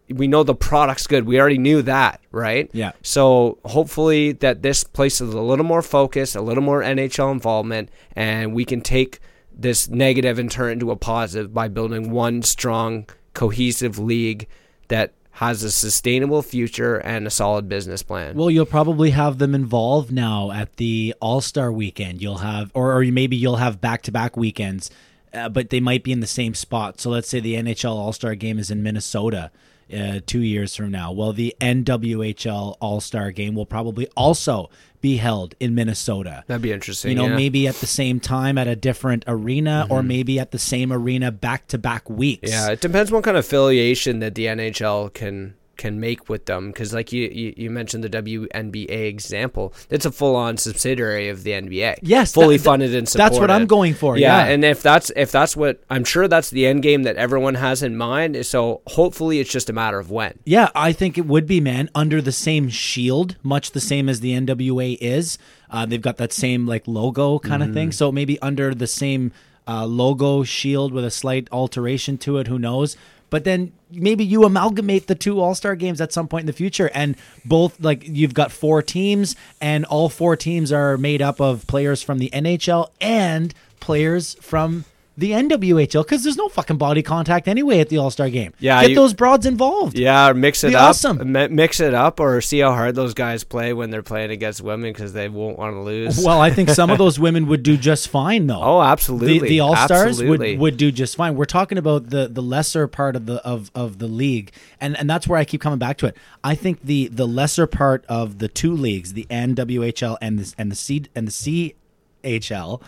we know the product's good. We already knew that, right? Yeah. So hopefully that this place is a little more focused, a little more NHL involvement, and we can take this negative and turn it into a positive by building one strong, cohesive league that has a sustainable future and a solid business plan. Well, you'll probably have them involved now at the All-Star weekend. You'll have, or maybe you'll have back-to-back weekends, but they might be in the same spot. So let's say the NHL All-Star game is in Minnesota 2 years from now. Well, the NWHL All-Star game will probably also be held in Minnesota. That'd be interesting. You know, maybe at the same time at a different arena, or maybe at the same arena back-to-back weeks. Yeah, it depends what kind of affiliation that the NHL can make with them, because like you mentioned the WNBA example, it's a full-on subsidiary of the NBA. Yes, fully funded and supported. That's what I'm going for. Yeah, and if that's what I'm sure that's the end game that everyone has in mind. So hopefully it's just a matter of when. Yeah, I think it would be, man, under the same shield, much the same as the NWA is. They've got that same like logo kind of thing. So maybe under the same logo shield with a slight alteration to it. Who knows? But then maybe you amalgamate the two All-Star games at some point in the future, and both, like, you've got four teams, and all four teams are made up of players from the NHL and players from the NWHL, because there's no fucking body contact anyway at the All-Star game. Yeah, get those broads involved. Yeah, or mix it up. Awesome. Mix it up, or see how hard those guys play when they're playing against women, because they won't want to lose. Well, I think some of those women would do just fine, though. Oh, absolutely. The All-Stars would do just fine. We're talking about the lesser part of the league, and that's where I keep coming back to it. I think the lesser part of the two leagues, the NWHL and the CHL.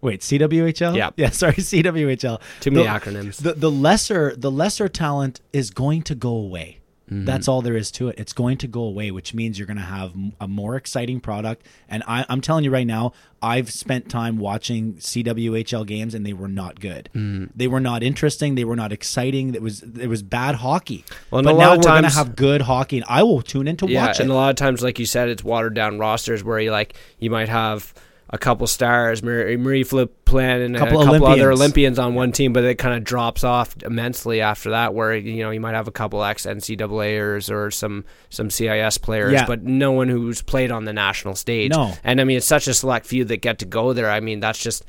Wait, CWHL? Yeah, sorry, CWHL. Too many acronyms. The lesser talent is going to go away. Mm-hmm. That's all there is to it. It's going to go away, which means you're going to have a more exciting product. And I'm telling you right now, I've spent time watching CWHL games, and they were not good. Mm-hmm. They were not interesting. They were not exciting. It was bad hockey. Well, but now we're going to have good hockey, and I will tune in to watch it. And a lot of times, like you said, it's watered down rosters where you might have a couple stars, Marie-Philippe Plain, and a couple other Olympians on one team, but it kind of drops off immensely after that, where you might have a couple ex-NCAAers or some CIS players, but no one who's played on the national stage. No. And I mean, it's such a select few that get to go there. I mean, that's just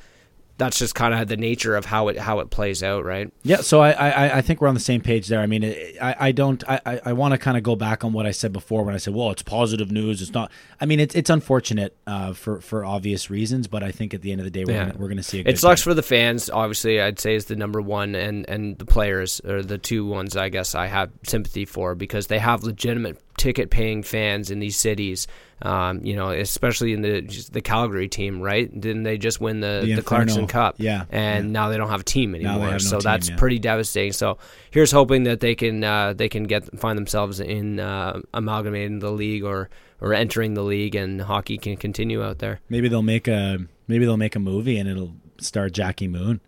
kind of the nature of how it plays out, right? Yeah, so I think we're on the same page there. I mean, I want to kind of go back on what I said before when I said, well, it's positive news. It's not. I mean, it's unfortunate for obvious reasons, but I think at the end of the day, we're going to see a good It sucks for the fans, obviously, I'd say, is the number one, and the players are the two ones I guess I have sympathy for, because they have legitimate ticket-paying fans in these cities, especially in the Calgary team, right? Didn't they just win the Clarkson Cup? Yeah. And now they don't have a team anymore, so that's pretty devastating. So here's hoping that they can find themselves in amalgamating the league or entering the league, and hockey can continue out there. Maybe they'll make a movie, and it'll star Jackie Moon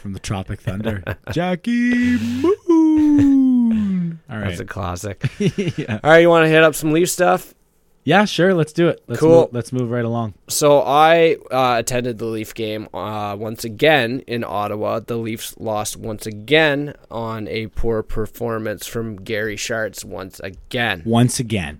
from the Tropic Thunder. Jackie Moon. All right. That's a classic. Yeah. All right, you want to hit up some Leaf stuff? Yeah, sure. Let's do it. Cool. Let's move right along. So I attended the Leaf game once again in Ottawa. The Leafs lost once again on a poor performance from Gary Schartz once again.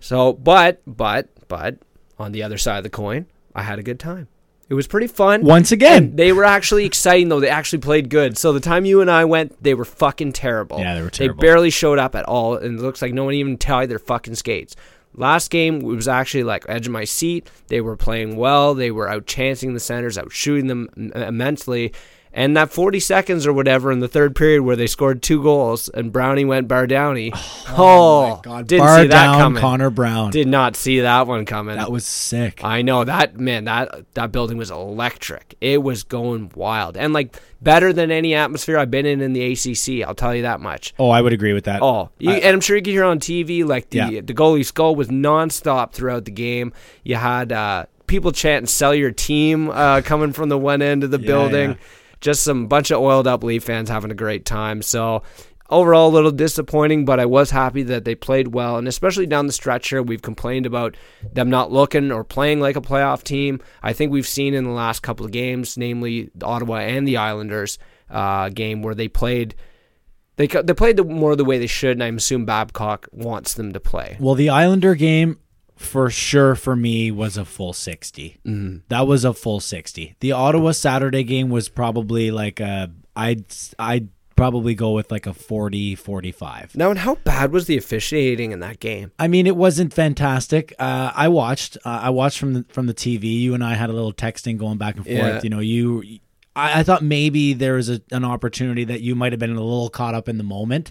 So, but on the other side of the coin, I had a good time. It was pretty fun. Once again. And they were actually exciting, though. They actually played good. So the time you and I went, they were fucking terrible. Yeah, they were terrible. They barely showed up at all, and it looks like no one even tied their fucking skates. Last game, it was actually like edge of my seat. They were playing well. They were out-chancing the centers, out-shooting them immensely. And that 40 seconds or whatever in the third period where they scored two goals and Brownie went bar downy. Oh my God. Didn't bar see that down, coming. Connor Brown. Did not see that one coming. That was sick. I know. That building was electric. It was going wild. And like better than any atmosphere I've been in the ACC. I'll tell you that much. Oh, I would agree with that. Oh, and I'm sure you could hear on TV, like the goalie skull was nonstop throughout the game. You had people chanting "sell your team" coming from the one end of the building. Yeah. Just some bunch of oiled up Leaf fans having a great time. So overall, a little disappointing, but I was happy that they played well. And especially down the stretch here, we've complained about them not looking or playing like a playoff team. I think we've seen in the last couple of games, namely the Ottawa and the Islanders game, where they played They played more the way they should, and I assume Babcock wants them to play. Well, the Islander game, for sure, for me, was a full 60. Mm. That was a full 60. The Ottawa Saturday game was probably like a... I'd probably go with like a 40, 45. Now, and how bad was the officiating in that game? I mean, it wasn't fantastic. I watched from the TV. You and I had a little texting going back and forth. Yeah. You know, I thought maybe there was an opportunity that you might have been a little caught up in the moment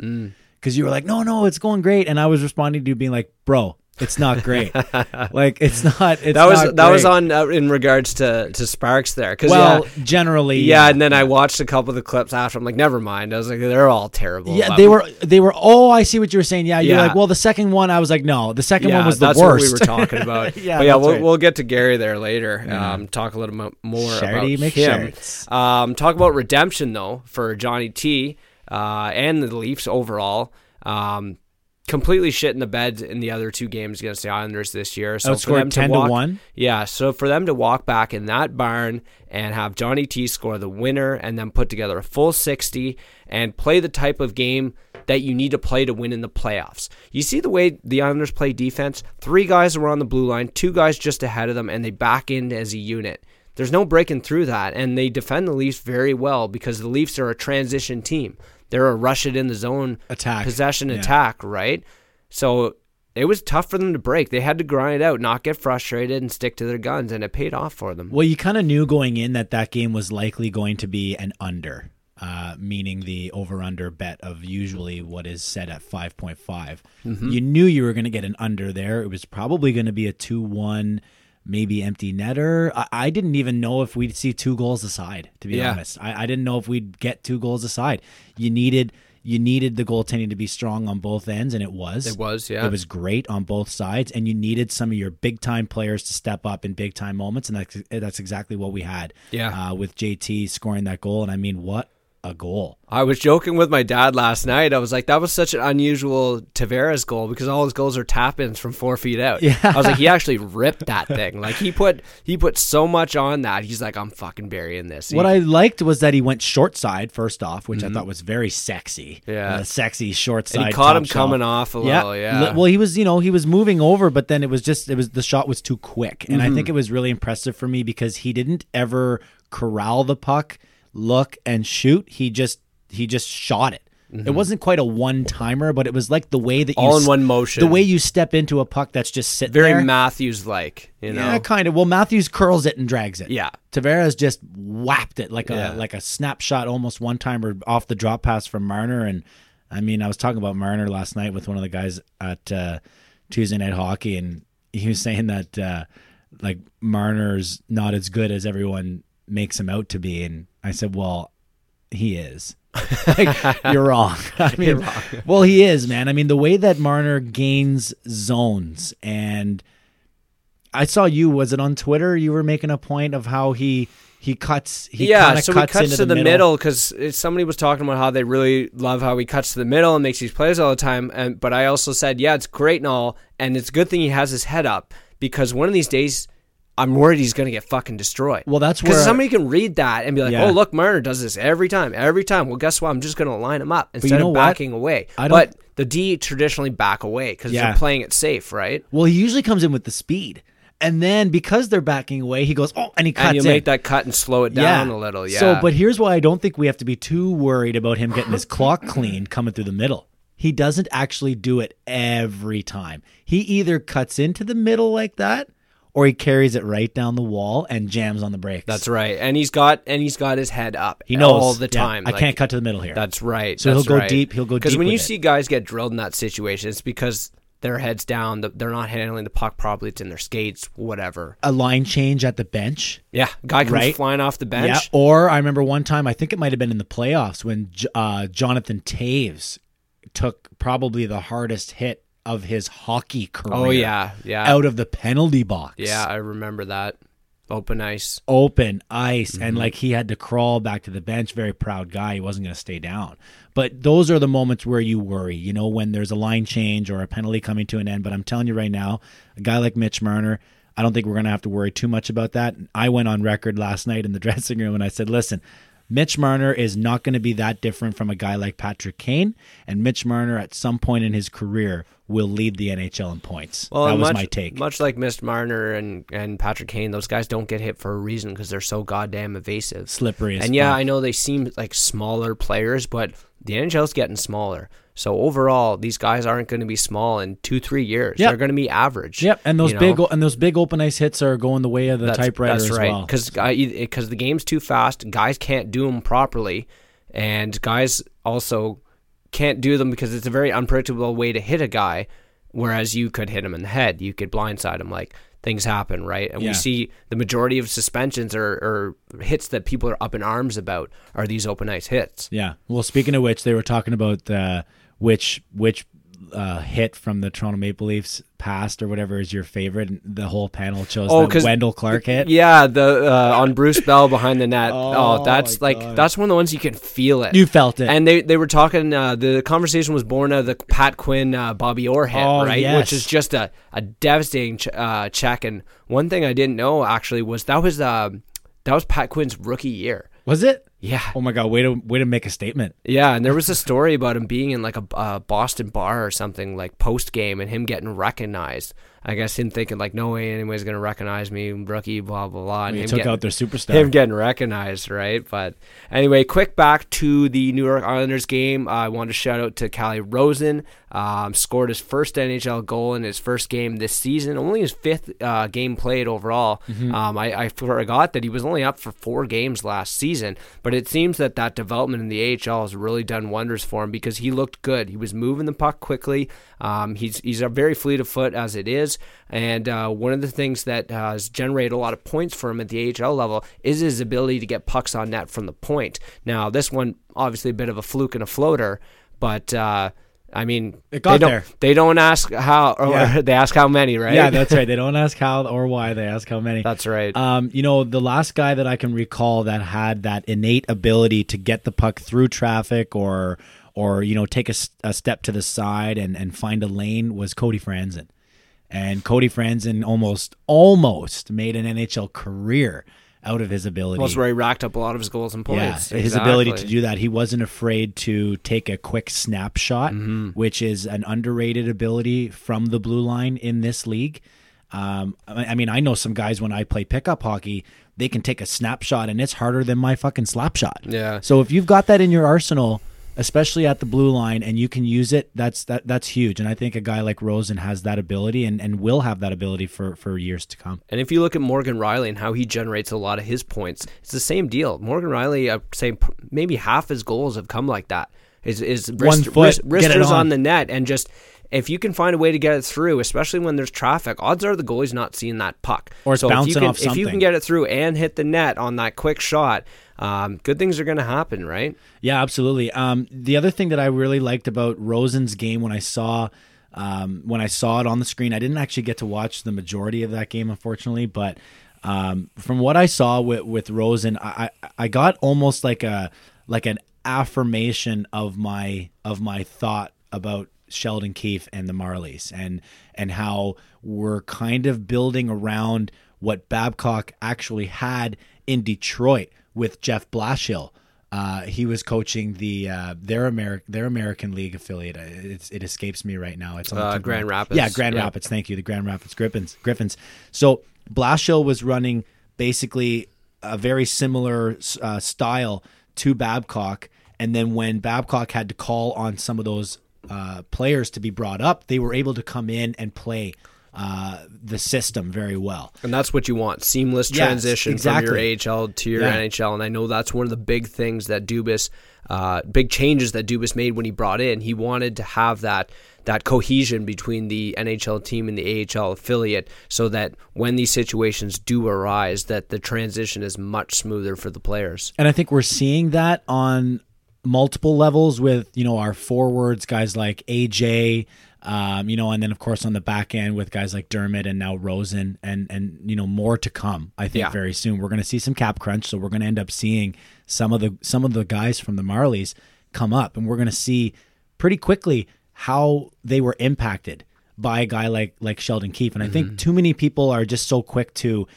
because you were like, no, it's going great. And I was responding to you being like, bro, it's not great. Like, it's not. It's that was not great. That was on in regards to Sparks there. Well, yeah, generally, yeah. And then I watched a couple of the clips after. I'm like, never mind. I was like, they're all terrible. Yeah, they were. Oh, I see what you were saying. Yeah, you're like, well, the second one. I was like, no, the second one was the worst. That's what we were talking about. We'll get to Gary there later. Mm-hmm. Talk a little more about him. Talk about redemption though for Johnny T and the Leafs overall. Completely shit in the bed in the other two games against the Islanders this year. So for them 10-1. Yeah, so for them to walk back in that barn and have Johnny T score the winner and then put together a full 60 and play the type of game that you need to play to win in the playoffs. You see the way the Islanders play defense? 3 guys were on the blue line, 2 guys just ahead of them, and they back in as a unit. There's no breaking through that, and they defend the Leafs very well because the Leafs are a transition team. They're a rush it in the zone attack, possession attack, right? So it was tough for them to break. They had to grind it out, not get frustrated, and stick to their guns, and it paid off for them. Well, you kind of knew going in that game was likely going to be an under, meaning the over-under bet of usually what is set at 5.5. Mm-hmm. You knew you were going to get an under there. It was probably going to be a 2-1, maybe empty netter. I didn't even know if we'd see 2 goals aside, to be honest. I didn't know if we'd get 2 goals aside. You needed the goaltending to be strong on both ends, and it was. It was, yeah. It was great on both sides, and you needed some of your big-time players to step up in big-time moments, and that's exactly what we had with JT scoring that goal, and I mean, what a goal. I was joking with my dad last night. I was like, that was such an unusual Tavares goal because all his goals are tap-ins from 4 feet out. Yeah. I was like, he actually ripped that thing. Like he put so much on that. He's like, I'm fucking burying this. What I liked was that he went short side first off, which I thought was very sexy. Yeah. The sexy short side. And he caught him coming off a little. Yeah. Well, he was moving over, but then the shot was too quick. And I think it was really impressive for me because he didn't ever corral the puck, look and shoot. He just shot it. Mm-hmm. It wasn't quite a one-timer, but it was like the way that all in one motion, the way you step into a puck that's just sitting there. Very Matthews-like, you know. Yeah, kind of. Well, Matthews curls it and drags it. Yeah. Tavares just whapped it like a snapshot, almost one-timer off the drop pass from Marner. And I mean, I was talking about Marner last night with one of the guys at Tuesday Night Hockey, and he was saying that like Marner's not as good as everyone makes him out to be, and I said, well, he is. Like, you're wrong. I mean, you're wrong. Well, he is, man. I mean, the way that Marner gains zones, and I saw was it on Twitter? You were making a point of how he cuts to the middle because somebody was talking about how they really love how he cuts to the middle and makes these plays all the time. But I also said, yeah, it's great and all, and it's a good thing he has his head up because one of these days, I'm worried he's going to get fucking destroyed. Well, that's where... Because somebody can read that and be like, oh, look, Marner does this every time. Well, guess what? I'm just going to line him up instead of backing away. But the D traditionally back away because they're playing it safe, right? Well, he usually comes in with the speed. And then because they're backing away, he goes, and he cuts in. And you make that cut and slow it down a little, So, but here's why I don't think we have to be too worried about him getting his clock clean coming through the middle. He doesn't actually do it every time. He either cuts into the middle like that, or he carries it right down the wall and jams on the brakes. That's right. And he's got his head up. He knows all the time. I can't cut to the middle here. That's right. So he'll go deep. He'll go deep. Because when you see guys get drilled in that situation, it's because their head's down. They're not handling the puck properly. It's in their skates, whatever. A line change at the bench. Yeah. Guy comes flying off the bench. Yeah. Or I remember one time, I think it might have been in the playoffs, when Jonathan Taves took probably the hardest hit of his hockey career. Oh, yeah. Out of the penalty box. Yeah, I remember that. Open ice. Mm-hmm. And like he had to crawl back to the bench. Very proud guy. He wasn't going to stay down. But those are the moments where you worry, you know, when there's a line change or a penalty coming to an end. But I'm telling you right now, a guy like Mitch Marner, I don't think we're going to have to worry too much about that. I went on record last night in the dressing room and I said, listen, Mitch Marner is not going to be that different from a guy like Patrick Kane, and Mitch Marner at some point in his career will lead the NHL in points. Well, that was my take. Much like Mitch Marner and Patrick Kane, those guys don't get hit for a reason because they're so goddamn evasive. Slippery as fuck. And yeah, I know they seem like smaller players, but the NHL's getting smaller. So overall, these guys aren't going to be small in 2-3 years. Yep. They're going to be average. Yep, and those big open ice hits are going the way of the typewriter as well. That's right, because the game's too fast. Guys can't do them properly, and guys also can't do them because it's a very unpredictable way to hit a guy, whereas you could hit him in the head. You could blindside him. Like, things happen, right? And we see the majority of suspensions or hits that people are up in arms about are these open ice hits. Yeah. Well, speaking of which, they were talking about which hit from the Toronto Maple Leafs past or whatever is your favorite. And the whole panel chose the Wendell Clark hit. Yeah, on Bruce Bell behind the net. That's one of the ones you can feel it. You felt it. And they were talking. The conversation was born out of the Pat Quinn Bobby Orr hit, right? Yes. Which is just a devastating check. And one thing I didn't know actually was that was Pat Quinn's rookie year. Was it? Yeah. Oh my God, way to make a statement. Yeah, and there was a story about him being in like a Boston bar or something like post game and him getting recognized. I guess him thinking like, no way anybody's going to recognize me, rookie, blah, blah, blah. And he took out their superstar. Him getting recognized, right? But anyway, quick back to the New York Islanders game. I want to shout out to Calle Rosén. Scored his first NHL goal in his first game this season. Only his fifth game played overall. Mm-hmm. I forgot that he was only up for 4 games last season. But it seems that development in the AHL has really done wonders for him because he looked good. He was moving the puck quickly. He's a very fleet of foot as it is. And one of the things that has generated a lot of points for him at the AHL level is his ability to get pucks on net from the point. Now, this one, obviously a bit of a fluke and a floater, but they don't ask how, or they ask how many, right? Yeah, that's right. They don't ask how or why, they ask how many. That's right. The last guy that I can recall that had that innate ability to get the puck through traffic or take a step to the side and find a lane was Cody Franzen. And Cody Franzen almost made an NHL career out of his ability. Well, that's where he racked up a lot of his goals and points. Yeah, his ability to do that. He wasn't afraid to take a quick snapshot, mm-hmm. which is an underrated ability from the blue line in this league. I know some guys when I play pickup hockey, they can take a snapshot and it's harder than my fucking slap shot. Yeah. So if you've got that in your arsenal, especially at the blue line, and you can use it, that's huge. And I think a guy like Rosen has that ability and will have that ability for years to come. And if you look at Morgan Rielly and how he generates a lot of his points, it's the same deal. Morgan Rielly, I'd say maybe half his goals have come like that. Is wristers on the net, and just if you can find a way to get it through, especially when there's traffic, odds are the goalie's not seeing that puck. Or it's bouncing off something. If you can get it through and hit the net on that quick shot, good things are going to happen, right? Yeah, absolutely. The other thing that I really liked about Rosen's game when I saw it on the screen, I didn't actually get to watch the majority of that game, unfortunately, but from what I saw with Rosen, I got almost like an affirmation of my thought about Sheldon Keefe and the Marlies and how we're kind of building around what Babcock actually had in Detroit with Jeff Blashill. He was coaching their American League affiliate. It escapes me right now. It's Grand Rapids. Yeah, Rapids. Thank you. The Grand Rapids Griffins. So Blashill was running basically a very similar style to Babcock, and then when Babcock had to call on some of those players to be brought up, they were able to come in and play the system very well. And that's what you want, seamless transition from your AHL to your NHL. And I know that's one of the big things that big changes that Dubas made when he brought in. He wanted to have that cohesion between the NHL team and the AHL affiliate so that when these situations do arise, that the transition is much smoother for the players. And I think we're seeing that on multiple levels with, our forwards, guys like AJ, and then of course on the back end with guys like Dermott and now Rosen and more to come. I think very soon we're going to see some cap crunch, so we're going to end up seeing some of the guys from the Marlies come up, and we're going to see pretty quickly how they were impacted by a guy like Sheldon Keefe. And I think too many people are just so quick to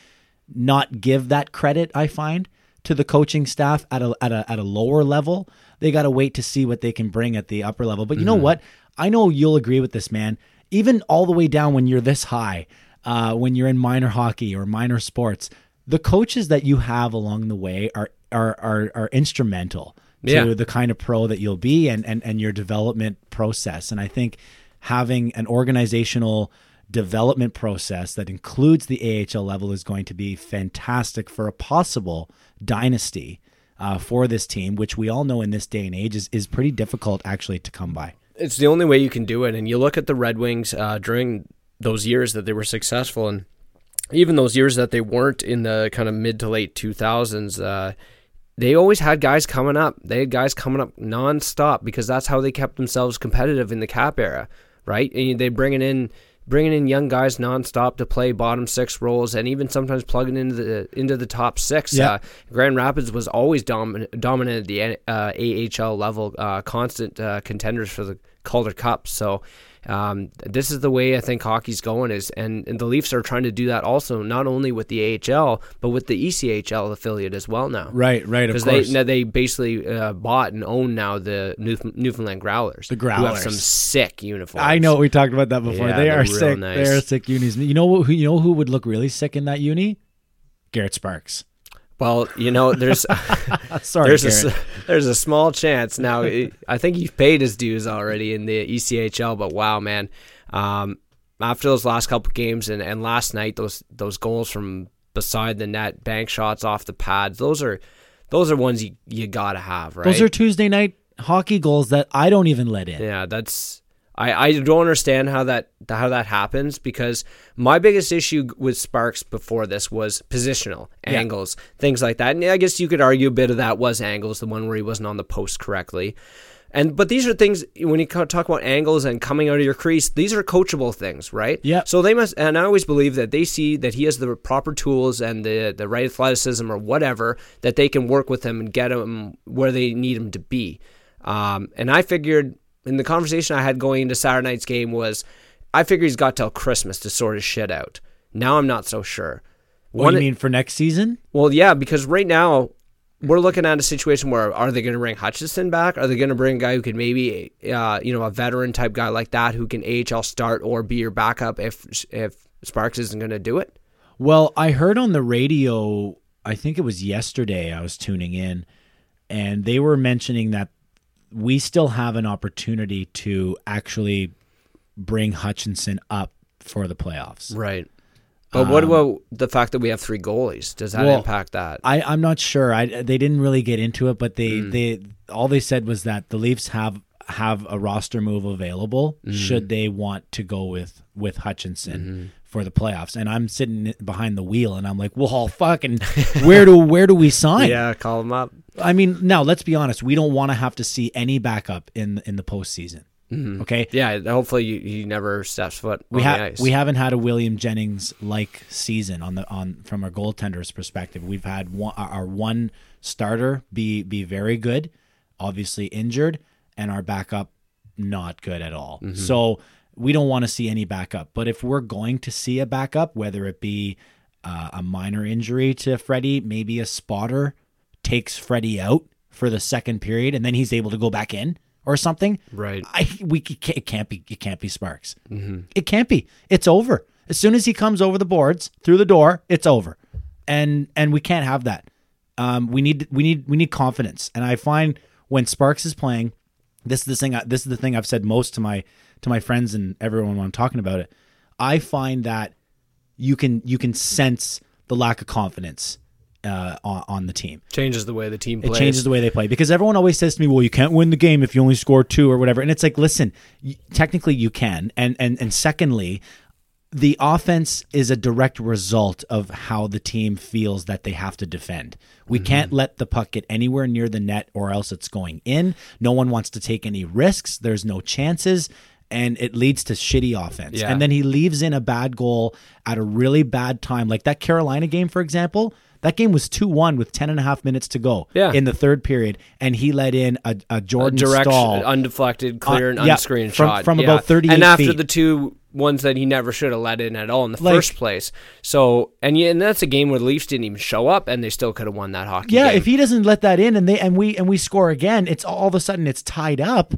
not give that credit, I find, to the coaching staff at a lower level. They got to wait to see what they can bring at the upper level. But you know what? I know you'll agree with this, man. Even all the way down when you're this high, when you're in minor hockey or minor sports, the coaches that you have along the way are instrumental to the kind of pro that you'll be and your development process. And I think having an organizational development process that includes the AHL level is going to be fantastic for a possible dynasty for this team, which we all know in this day and age is pretty difficult actually to come by. It's the only way you can do it. And you look at the Red Wings during those years that they were successful, and even those years that they weren't in the kind of mid to late 2000s, they always had guys coming up. They had guys coming up nonstop because that's how they kept themselves competitive in the cap era, right? And they bringing in young guys nonstop to play bottom six roles, and even sometimes plugging into the top six. Yeah. Grand Rapids was always dominated the AHL level, constant contenders for the Calder Cup. So this is the way I think hockey's going is, and the Leafs are trying to do that also, not only with the AHL, but with the ECHL affiliate as well now. Right, of course. Because they basically bought and own now the Newfoundland Growlers. The Growlers. Who have some sick uniforms. I know, we talked about that before. Yeah, they are sick. Nice. They are sick unis. You know who would look really sick in that uni? Garrett Sparks. Well, there's there's a small chance. Now, I think he's paid his dues already in the ECHL, but wow, man. After those last couple games and last night, those goals from beside the net, bank shots off the pads, those are ones you got to have, right? Those are Tuesday night hockey goals that I don't even let in. Yeah, that's... I don't understand how that happens, because my biggest issue with Sparks before this was positional angles, things like that. And I guess you could argue a bit of that was angles, the one where he wasn't on the post correctly. But these are things, when you talk about angles and coming out of your crease, these are coachable things, right? Yeah. So they must, and I always believe that they see that he has the proper tools and the right athleticism or whatever, that they can work with him and get him where they need him to be. And I figured... And the conversation I had going into Saturday night's game was, I figure he's got till Christmas to sort his shit out. Now I'm not so sure. What do you mean, for next season? Well, yeah, because right now we're looking at a situation where, are they going to bring Hutchinson back? Are they going to bring a guy who could maybe, a veteran type guy like that who can AHL start or be your backup if Sparks isn't going to do it? Well, I heard on the radio, I think it was yesterday, I was tuning in, and they were mentioning that we still have an opportunity to actually bring Hutchinson up for the playoffs. Right. But what about the fact that we have three goalies? Does that impact that? I'm not sure. They didn't really get into it, but they said was that the Leafs have a roster move available should they want to go with Hutchinson for the playoffs. And I'm sitting behind the wheel and I'm like, well, fucking, where do we sign? Yeah, call them up. I mean, now let's be honest. We don't want to have to see any backup in the postseason. Mm-hmm. Okay. Yeah. Hopefully, you never steps foot on the ice. We haven't had a William Jennings like season from our goaltender's perspective. We've had our one starter be very good, obviously injured, and our backup not good at all. Mm-hmm. So we don't want to see any backup. But if we're going to see a backup, whether it be a minor injury to Freddie, maybe a spotter takes Freddie out for the second period, and then he's able to go back in or something. Right. It can't be Sparks. Mm-hmm. It can't be. It's over. As soon as he comes over the boards through the door, it's over, and we can't have that. We need confidence, and I find when Sparks is playing, this is the thing I've said most to my friends and everyone when I'm talking about it. I find that you can sense the lack of confidence on the team. Changes the way the team plays. It changes the way they play, because everyone always says to me, well, you can't win the game if you only score two or whatever. And it's like, listen, technically you can. And secondly, the offense is a direct result of how the team feels that they have to defend. We can't let the puck get anywhere near the net or else it's going in. No one wants to take any risks. There's no chances. And it leads to shitty offense. Yeah. And then he leaves in a bad goal at a really bad time. Like that Carolina game, for example, that game was 2-1 with 10 and a half minutes to go in the third period. And he let in a Jordan Staal. Direct, undeflected, clear, and unscreened shot. From about 38 feet. And after the two ones that he never should have let in at all in the first place. So, and that's a game where the Leafs didn't even show up, and they still could have won that hockey game. Yeah, if he doesn't let that in, and we score again, it's all of a sudden it's tied up.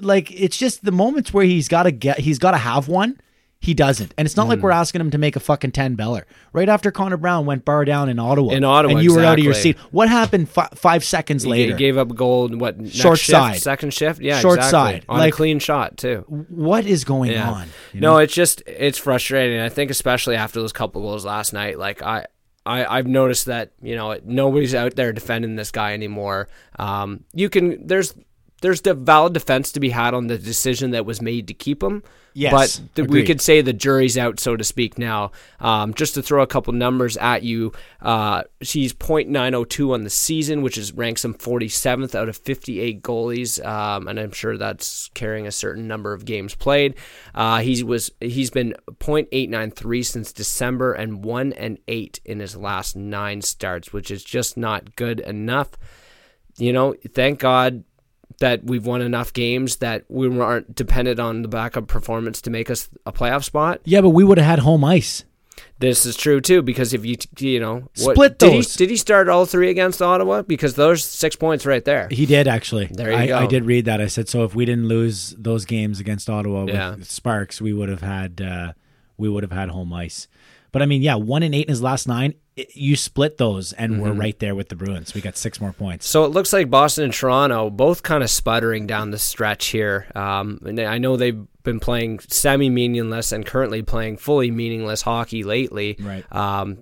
Like, it's just the moments where he's got to have one. He doesn't. And it's not like we're asking him to make a fucking 10-beller. Right after Connor Brown went bar down in Ottawa. And you were out of your seat. What happened 5 seconds later? He gave up goal, short shift, side. Second shift? Yeah, short side. On a clean shot, too. What is going on? You know? No, it's frustrating. I think especially after those couple goals last night, like I've noticed that, you know, nobody's out there defending this guy anymore. There's the valid defense to be had on the decision that was made to keep him. Yes, but we could say the jury's out, so to speak, now. Just to throw a couple numbers at you, he's .902 on the season, which ranks him 47th out of 58 goalies, and I'm sure that's carrying a certain number of games played. He's been .893 since December and 1-8 in his last 9 starts, which is just not good enough. You know, thank God that we've won enough games that we aren't dependent on the backup performance to make us a playoff spot. Yeah, but we would have had home ice. This is true too, because if you split those. Did he start all 3 against Ottawa? Because those 6 points right there. He did actually. There you go. I did read that. I said, so if we didn't lose those games against Ottawa with Sparks, we would have had home ice. But I mean, yeah, 1-8 in his last 9. You split those, and we're right there with the Bruins. We got 6 more points. So it looks like Boston and Toronto both kind of sputtering down the stretch here. And I know they've been playing semi-meaningless and currently playing fully meaningless hockey lately. Right.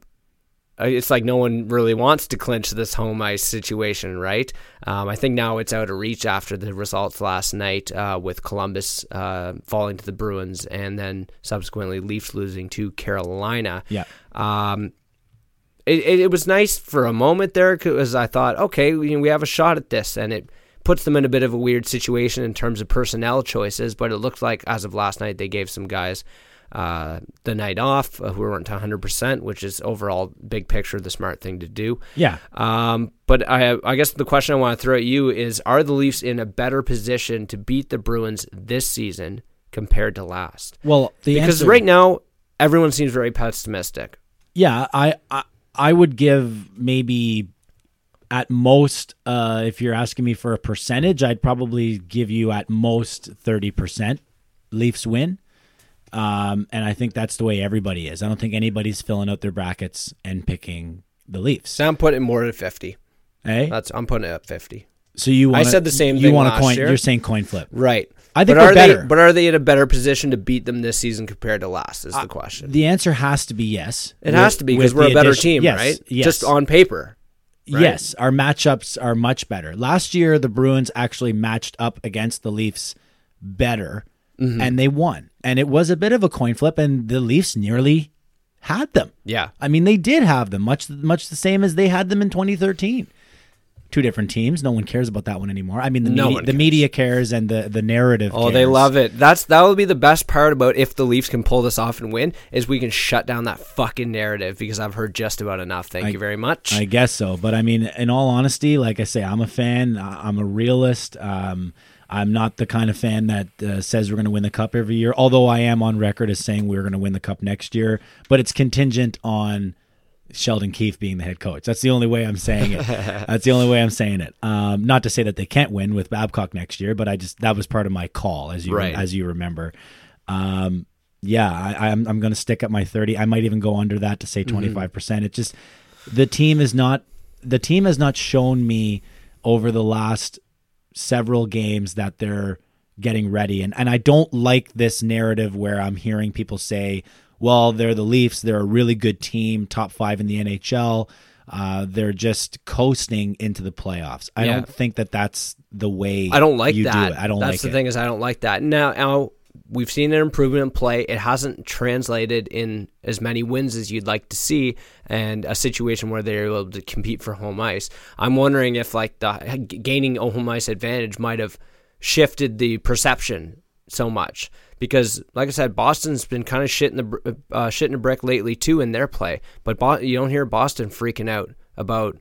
It's like no one really wants to clinch this home ice situation, right? I think now it's out of reach after the results last night with Columbus falling to the Bruins and then subsequently Leafs losing to Carolina. Yeah. It was nice for a moment there because I thought, okay, we have a shot at this, and it puts them in a bit of a weird situation in terms of personnel choices, but it looked like as of last night they gave some guys the night off who weren't 100%, which is overall big picture the smart thing to do. Yeah. But I guess the question I want to throw at you is, are the Leafs in a better position to beat the Bruins this season compared to last? Well, because right now everyone seems very pessimistic. Yeah, I would give maybe at most, if you're asking me for a percentage, I'd probably give you at most 30% Leafs win. And I think that's the way everybody is. I don't think anybody's filling out their brackets and picking the Leafs. So I'm putting more than 50. Hey? I'm putting it up 50. So I said the same thing last year. You're saying coin flip. Right. I think they're better. But are they in a better position to beat them this season compared to last is the question. The answer has to be yes. It has to be because we're a better team, right? Yes. Just on paper. Right? Yes. Our matchups are much better. Last year, the Bruins actually matched up against the Leafs better, and they won. And it was a bit of a coin flip, and the Leafs nearly had them. Yeah. I mean, they did have them, much the same as they had them in 2013. 2 different teams. No one cares about that one anymore. I mean, the media cares and the narrative cares. Oh, they love it. That will be the best part about if the Leafs can pull this off and win is we can shut down that fucking narrative because I've heard just about enough. Thank you very much. I guess so. But I mean, in all honesty, like I say, I'm a fan. I'm a realist. I'm not the kind of fan that says we're going to win the cup every year, although I am on record as saying we're going to win the cup next year. But it's contingent on Sheldon Keefe being the head coach. That's the only way I'm saying it. Not to say that they can't win with Babcock next year, but that was part of my call, as you remember. I'm going to stick at my 30. I might even go under that to say 25%. It just the team has not shown me over the last several games that they're getting ready, and I don't like this narrative where I'm hearing people say, well, they're the Leafs. They're a really good team, top 5 in the NHL. They're just coasting into the playoffs. I don't think that's the way I don't like you that. Do it. I don't that's like That's the it. Thing is I don't like that. Now, we've seen an improvement in play. It hasn't translated in as many wins as you'd like to see and a situation where they're able to compete for home ice. I'm wondering if like the gaining a home ice advantage might have shifted the perception so much. Because, like I said, Boston's been kind of shitting a brick lately too in their play. But you don't hear Boston freaking out about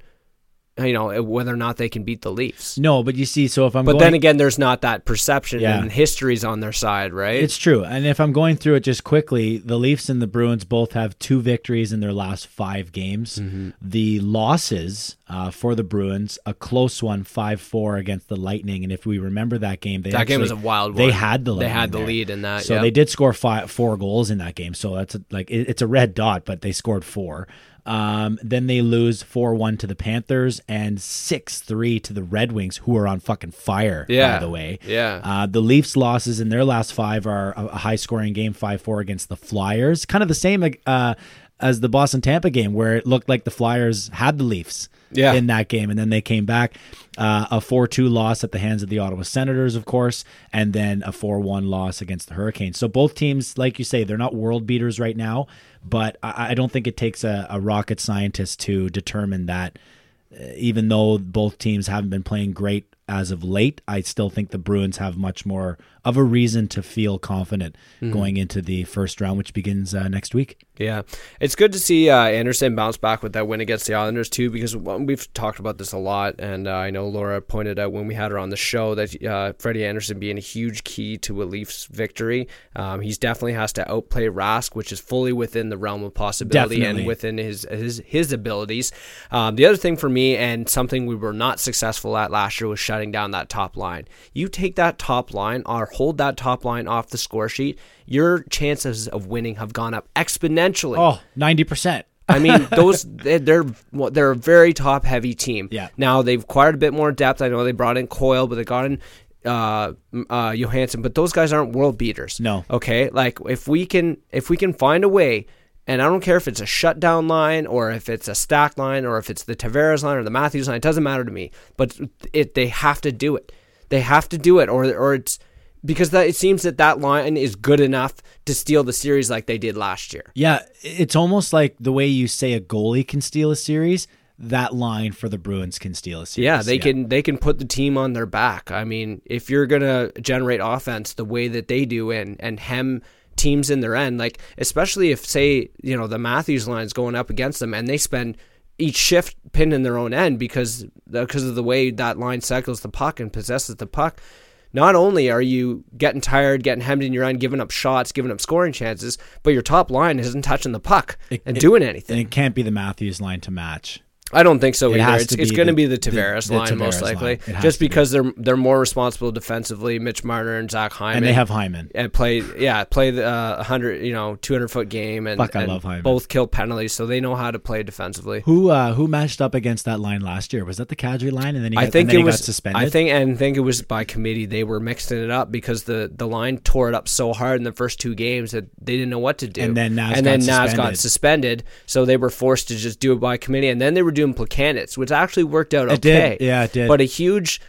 you know, whether or not they can beat the Leafs. No, but you see, so if I'm then again, there's not that perception, and history's on their side, right? It's true. And if I'm going through it just quickly, the Leafs and the Bruins both have 2 victories in their last 5 games. Mm-hmm. The losses for the Bruins, a close one, 5-4 against the Lightning. And if we remember that game, that game was a wild one. They had the Lightning. They had the lead in that. So they did score 4 goals in that game. So that's it's a red dot, but they scored 4. Then they lose 4-1 to the Panthers and 6-3 to the Red Wings, who are on fucking fire, by the way. Yeah. The Leafs' losses in their last 5 are a high-scoring game, 5-4 against the Flyers. Kind of the same as the Boston-Tampa game, where it looked like the Flyers had the Leafs in that game, and then they came back. A 4-2 loss at the hands of the Ottawa Senators, of course, and then a 4-1 loss against the Hurricanes. So both teams, like you say, they're not world beaters right now, but I don't think it takes a rocket scientist to determine that even though both teams haven't been playing great as of late, I still think the Bruins have much more of a reason to feel confident going into the first round, which begins next week. Yeah. It's good to see Anderson bounce back with that win against the Islanders too, because we've talked about this a lot. And I know Laura pointed out when we had her on the show that Freddie Anderson being a huge key to a Leafs victory. He's definitely has to outplay Rask, which is fully within the realm of possibility and within his abilities. The other thing for me, and something we were not successful at last year, was shutting down that top line. You take that top line or hold that top line off the score sheet, your chances of winning have gone up exponentially. Oh, 90%. I mean, they're a very top-heavy team. Yeah. Now, they've acquired a bit more depth. I know they brought in Coyle, but they got in Johansson, but those guys aren't world beaters. No. Okay? Like, if we can find a way, and I don't care if it's a shutdown line or if it's a stack line or if it's the Tavares line or the Matthews line, it doesn't matter to me, but they have to do it. They have to do it, or it's... Because it seems that line is good enough to steal the series like they did last year. Yeah, it's almost like the way you say a goalie can steal a series, that line for the Bruins can steal a series. Yeah, they can put the team on their back. I mean, if you're going to generate offense the way that they do and hem teams in their end, like especially if, say, you know, the Matthews line's going up against them and they spend each shift pinned in their own end because of the way that line cycles the puck and possesses the puck. Not only are you getting tired, getting hemmed in your end, giving up shots, giving up scoring chances, but your top line isn't touching the puck and doing anything. And it can't be the Matthews line to match. I don't think so either. It's going to be the Tavares line most likely, just because they're more responsible defensively. Mitch Marner and Zach Hyman, and they have Hyman and play the 200-foot game, and I love Hyman. Both kill penalties, so they know how to play defensively. Who matched up against that line last year? Was that the Kadri line? And then he got suspended. I think it was by committee. They were mixing it up because the line tore it up so hard in the first 2 games that they didn't know what to do. And then Naz got suspended, so they were forced to just do it by committee, and then they were doing Placanitz, which actually worked out okay. It did. Yeah, it did. But a huge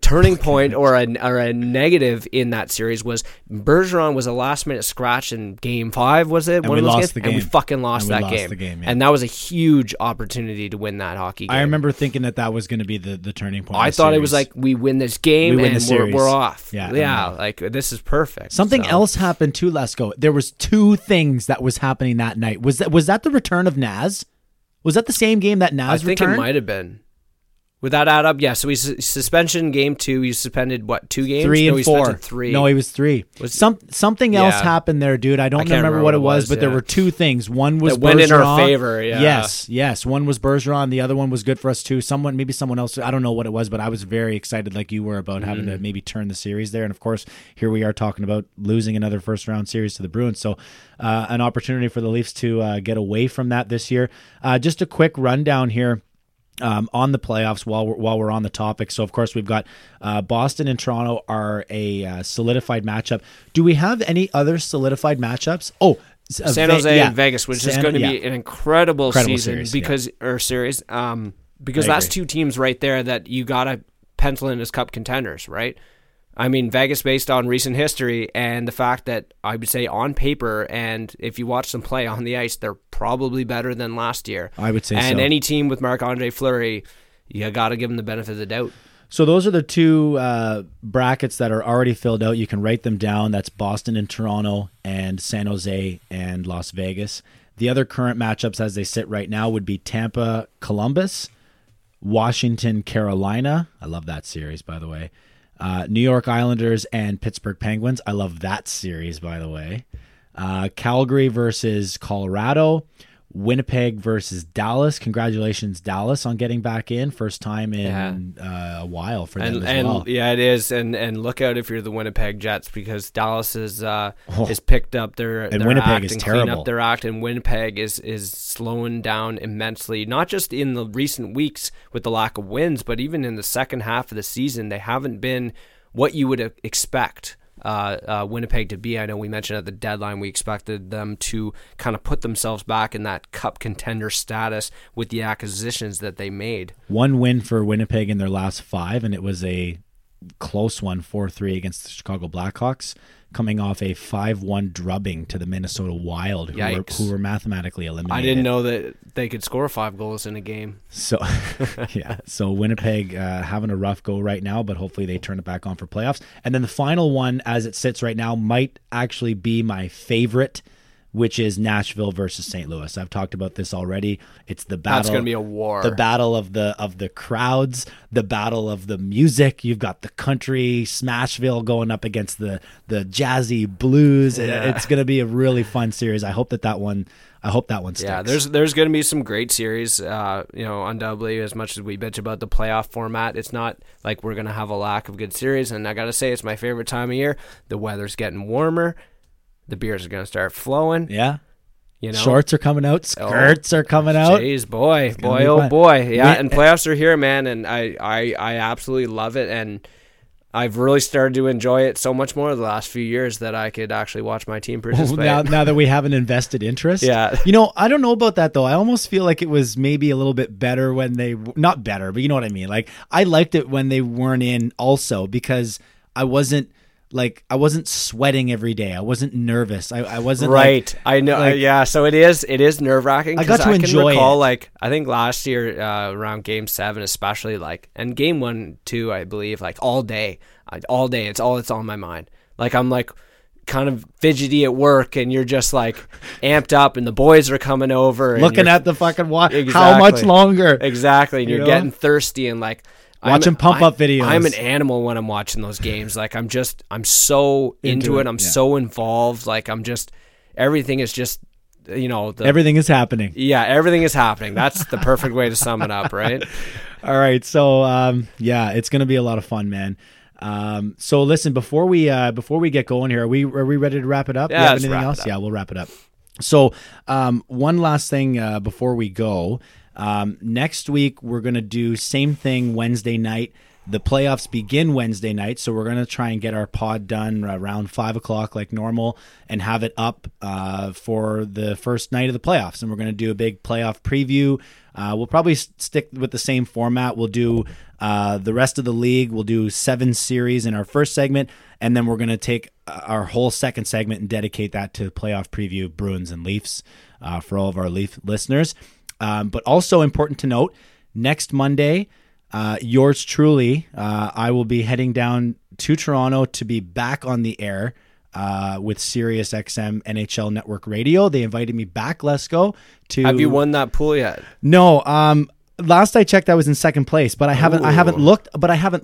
turning point or a negative in that series was Bergeron was a last-minute scratch in Game 5, was it? And we lost the game. And we fucking lost that game. Yeah. And that was a huge opportunity to win that hockey game. I remember thinking that was going to be the turning point. I thought it was like, we win this game and we're off. Yeah, like this is perfect. Something else happened too, Lesko. There was 2 things that was happening that night. Was that the return of Naz? Was that the same game that Naz returned? I think it might have been. Would that add up? Yeah, so he's suspension game 2. He suspended, 2 games? 3 and 4. No, he was 3. Something else happened there, dude. I don't remember what it was, but there were 2 things. One was Bergeron. That went in our favor, yeah. Yes. One was Bergeron. The other one was good for us, too. Someone else. I don't know what it was, but I was very excited like you were about having to maybe turn the series there. And, of course, here we are talking about losing another first-round series to the Bruins. So an opportunity for the Leafs to get away from that this year. Just a quick rundown here. On the playoffs while we're on the topic. So, of course, we've got Boston and Toronto are a solidified matchup. Do we have any other solidified matchups? Oh, San Jose and Vegas, which is going to be an incredible season because that's 2 teams right there that you got to pencil in as cup contenders, right? I mean, Vegas, based on recent history and the fact that I would say on paper, and if you watch them play on the ice, they're probably better than last year. I would say so. And any team with Marc-Andre Fleury, you got to give them the benefit of the doubt. So those are the 2 brackets that are already filled out. You can write them down. That's Boston and Toronto and San Jose and Las Vegas. The other current matchups as they sit right now would be Tampa, Columbus, Washington, Carolina. I love that series, by the way. New York Islanders and Pittsburgh Penguins. I love that series, by the way. Calgary versus Colorado. Winnipeg versus Dallas. Congratulations, Dallas, on getting back in. First time in a while for them as well. Yeah, it is. And look out if you're the Winnipeg Jets, because Dallas is picked up their Winnipeg is terrible. Clean up their act, and Winnipeg is slowing down immensely. Not just in the recent weeks with the lack of wins, but even in the second half of the season, they haven't been what you would expect Winnipeg to be. I know we mentioned at the deadline we expected them to kind of put themselves back in that cup contender status with the acquisitions that they made. One win for Winnipeg in their last five, and it was a close one, 4-3 against the Chicago Blackhawks, coming off a 5-1 drubbing to the Minnesota Wild, who were mathematically eliminated. I didn't know that they could score 5 goals in a game. So, so Winnipeg having a rough go right now, but hopefully they turn it back on for playoffs. And then the final one, as it sits right now, might actually be my favorite, which is Nashville versus St. Louis. I've talked about this already. It's the battle. That's going to be a war. The battle of the crowds, the battle of the music. You've got the country Smashville going up against the jazzy blues. Yeah. It's going to be a really fun series. I hope that one sticks. Yeah, there's going to be some great series. Undoubtedly, as much as we bitch about the playoff format, it's not like we're going to have a lack of good series. And I got to say, it's my favorite time of year. The weather's getting warmer. The beers are going to start flowing. Yeah. You know, shorts are coming out. Skirts are coming out. Jeez, boy, oh boy. Yeah, and playoffs are here, man, and I absolutely love it, and I've really started to enjoy it so much more the last few years that I could actually watch my team participate. Well, now that we have an invested interest. Yeah. You know, I don't know about that, though. I almost feel like it was maybe a little bit better when they – not better, but you know what I mean. Like, I liked it when they weren't in also, because I wasn't sweating every day. I wasn't nervous. I wasn't right. Like, I know. Yeah. So it is nerve wracking. I got to enjoy. Recall, it. Like I think last year around Game 7, especially and Game 1, 2, I believe all day. It's on my mind. Like I'm like kind of fidgety at work, and you're just like amped up, and the boys are coming over, and looking at the fucking watch. Exactly, how much longer? Exactly. And you're getting thirsty and like. Watching pump-up videos. I'm an animal when I'm watching those games. Like, I'm so into it. I'm so involved. Like, everything is just, everything is happening. Yeah, everything is happening. That's the perfect way to sum it up, right? All right. So, it's going to be a lot of fun, man. So, listen, before we get going here, are we ready to wrap it up? Yeah, anything else? Yeah, we'll wrap it up. So, one last thing before we go. Next week, we're going to do same thing Wednesday night. The playoffs begin Wednesday night, so we're going to try and get our pod done around 5 o'clock like normal and have it up for the first night of the playoffs. And we're going to do a big playoff preview. We'll probably stick with the same format. We'll do the rest of the league. We'll do 7 series in our first segment, and then we're going to take our whole second segment and dedicate that to playoff preview, Bruins and Leafs, for all of our Leaf listeners. But also important to note, next Monday, yours truly, I will be heading down to Toronto to be back on the air with SiriusXM NHL Network Radio. They invited me back, Lesko. Have you won that pool yet? No. Last I checked, I was in second place, but I haven't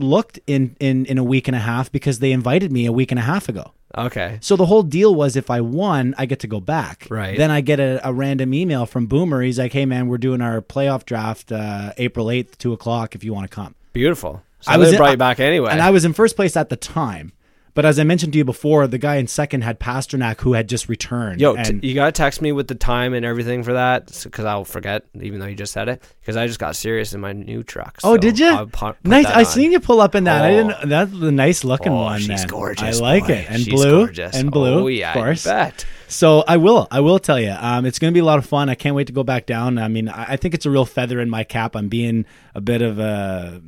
looked in a week and a half because they invited me a week and a half ago. Okay. So the whole deal was if I won, I get to go back. Right. Then I get a random email from Boomer. He's like, "Hey man, we're doing our playoff draft April 8th, 2:00. If you want to come." Beautiful. So I was brought you back anyway, and I was in first place at the time. But as I mentioned to you before, the guy in second had Pasternak, who had just returned. Yo, you got to text me with the time and everything for that, because I'll forget, even though you just said it, because I just got serious in my new truck. So oh, did you? Nice. I seen you pull up in that. Oh. I didn't. That's the nice-looking one. She's then. Gorgeous. I like boy. It. And she's blue. Gorgeous. And blue, oh, yeah, of course. I bet. So I will tell you, it's going to be a lot of fun. I can't wait to go back down. I mean, I think it's a real feather in my cap. I'm being a bit of a...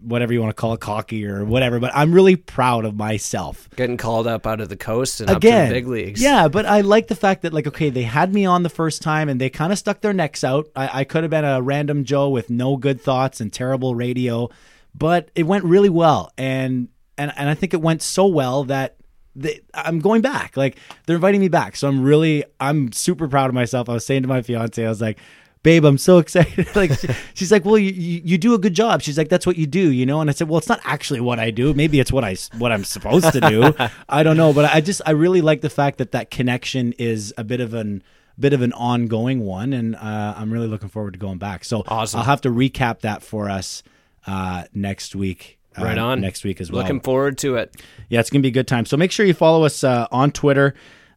whatever you want to call it, cocky or whatever, but I'm really proud of myself. Getting called up out of the coast and again, up to the big leagues. Yeah, but I like the fact that, they had me on the first time and they kind of stuck their necks out. I could have been a random Joe with no good thoughts and terrible radio, but it went really well. And I think it went so well that I'm going back. They're inviting me back. So I'm super proud of myself. I was saying to my fiance, I was like, babe, I'm so excited. Like, she's like, well, you do a good job. She's like, that's what you do, you know? And I said, well, it's not actually what I do. Maybe it's what I'm supposed to do. I don't know. But I really like the fact that connection is a bit of an ongoing one. And I'm really looking forward to going back. So awesome. I'll have to recap that for us next week. Right on. Next week as well. Looking forward to it. Yeah, it's going to be a good time. So make sure you follow us on Twitter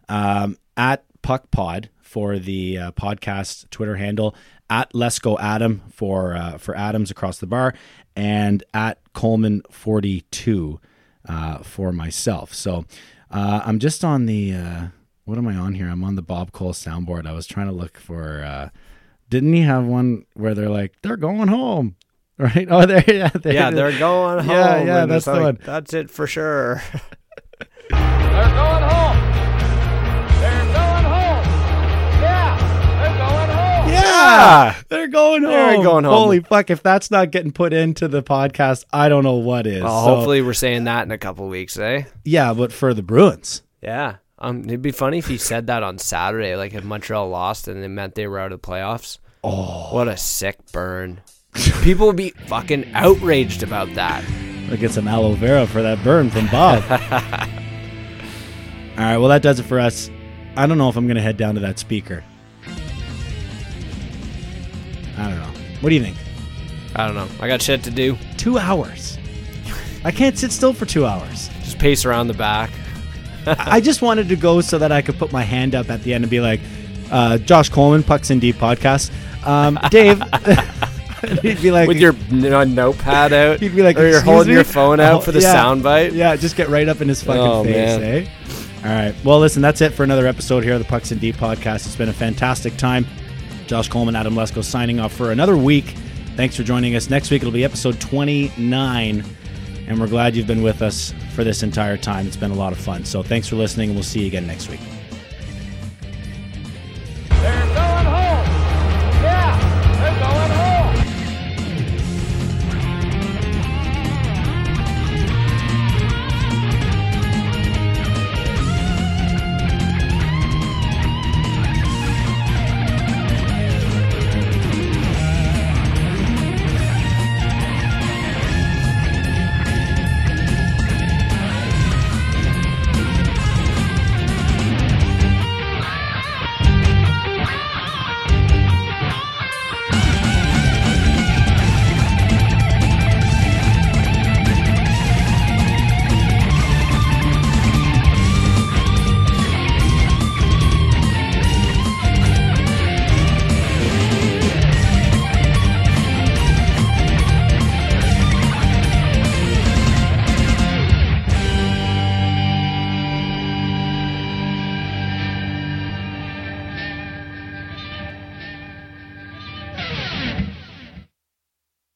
at PuckPod for the podcast Twitter handle, at Lesko Adam for Adams across the bar, and at Coleman42 for myself. So I'm just on the what am I on here? I'm on the Bob Cole soundboard. I was trying to look for didn't he have one where they're like, they're going home? Right? Oh, they're going home. Yeah, that's the one. That's it for sure. They're going home. They're going home. Yeah, they're going home. Yeah, they're going home. They're going home. Holy fuck! If that's not getting put into the podcast, I don't know what is. Well, hopefully, we're saying that in a couple of weeks, eh? Yeah, but for the Bruins. Yeah, it'd be funny if he said that on Saturday, like if Montreal lost and it meant they were out of the playoffs. Oh, what a sick burn! People would be fucking outraged about that. I'll get some aloe vera for that burn from Bob. All right, well, that does it for us. I don't know if I'm going to head down to that speaker. I don't know. What do you think? I don't know. I got shit to do. 2 hours. I can't sit still for 2 hours. Just pace around the back. I just wanted to go so that I could put my hand up at the end and be like, Josh Coleman, Pucks in Deep Podcast. Dave... He'd be like, with your notepad out, he'd be like, or you're holding your phone out for the soundbite. Yeah, just get right up in his fucking face, man. Eh? All right. Well, listen, that's it for another episode here of the Pucks and Deep Podcast. It's been a fantastic time. Josh Coleman, Adam Lesko signing off for another week. Thanks for joining us. Next week, it'll be episode 29, and we're glad you've been with us for this entire time. It's been a lot of fun. So thanks for listening, and we'll see you again next week.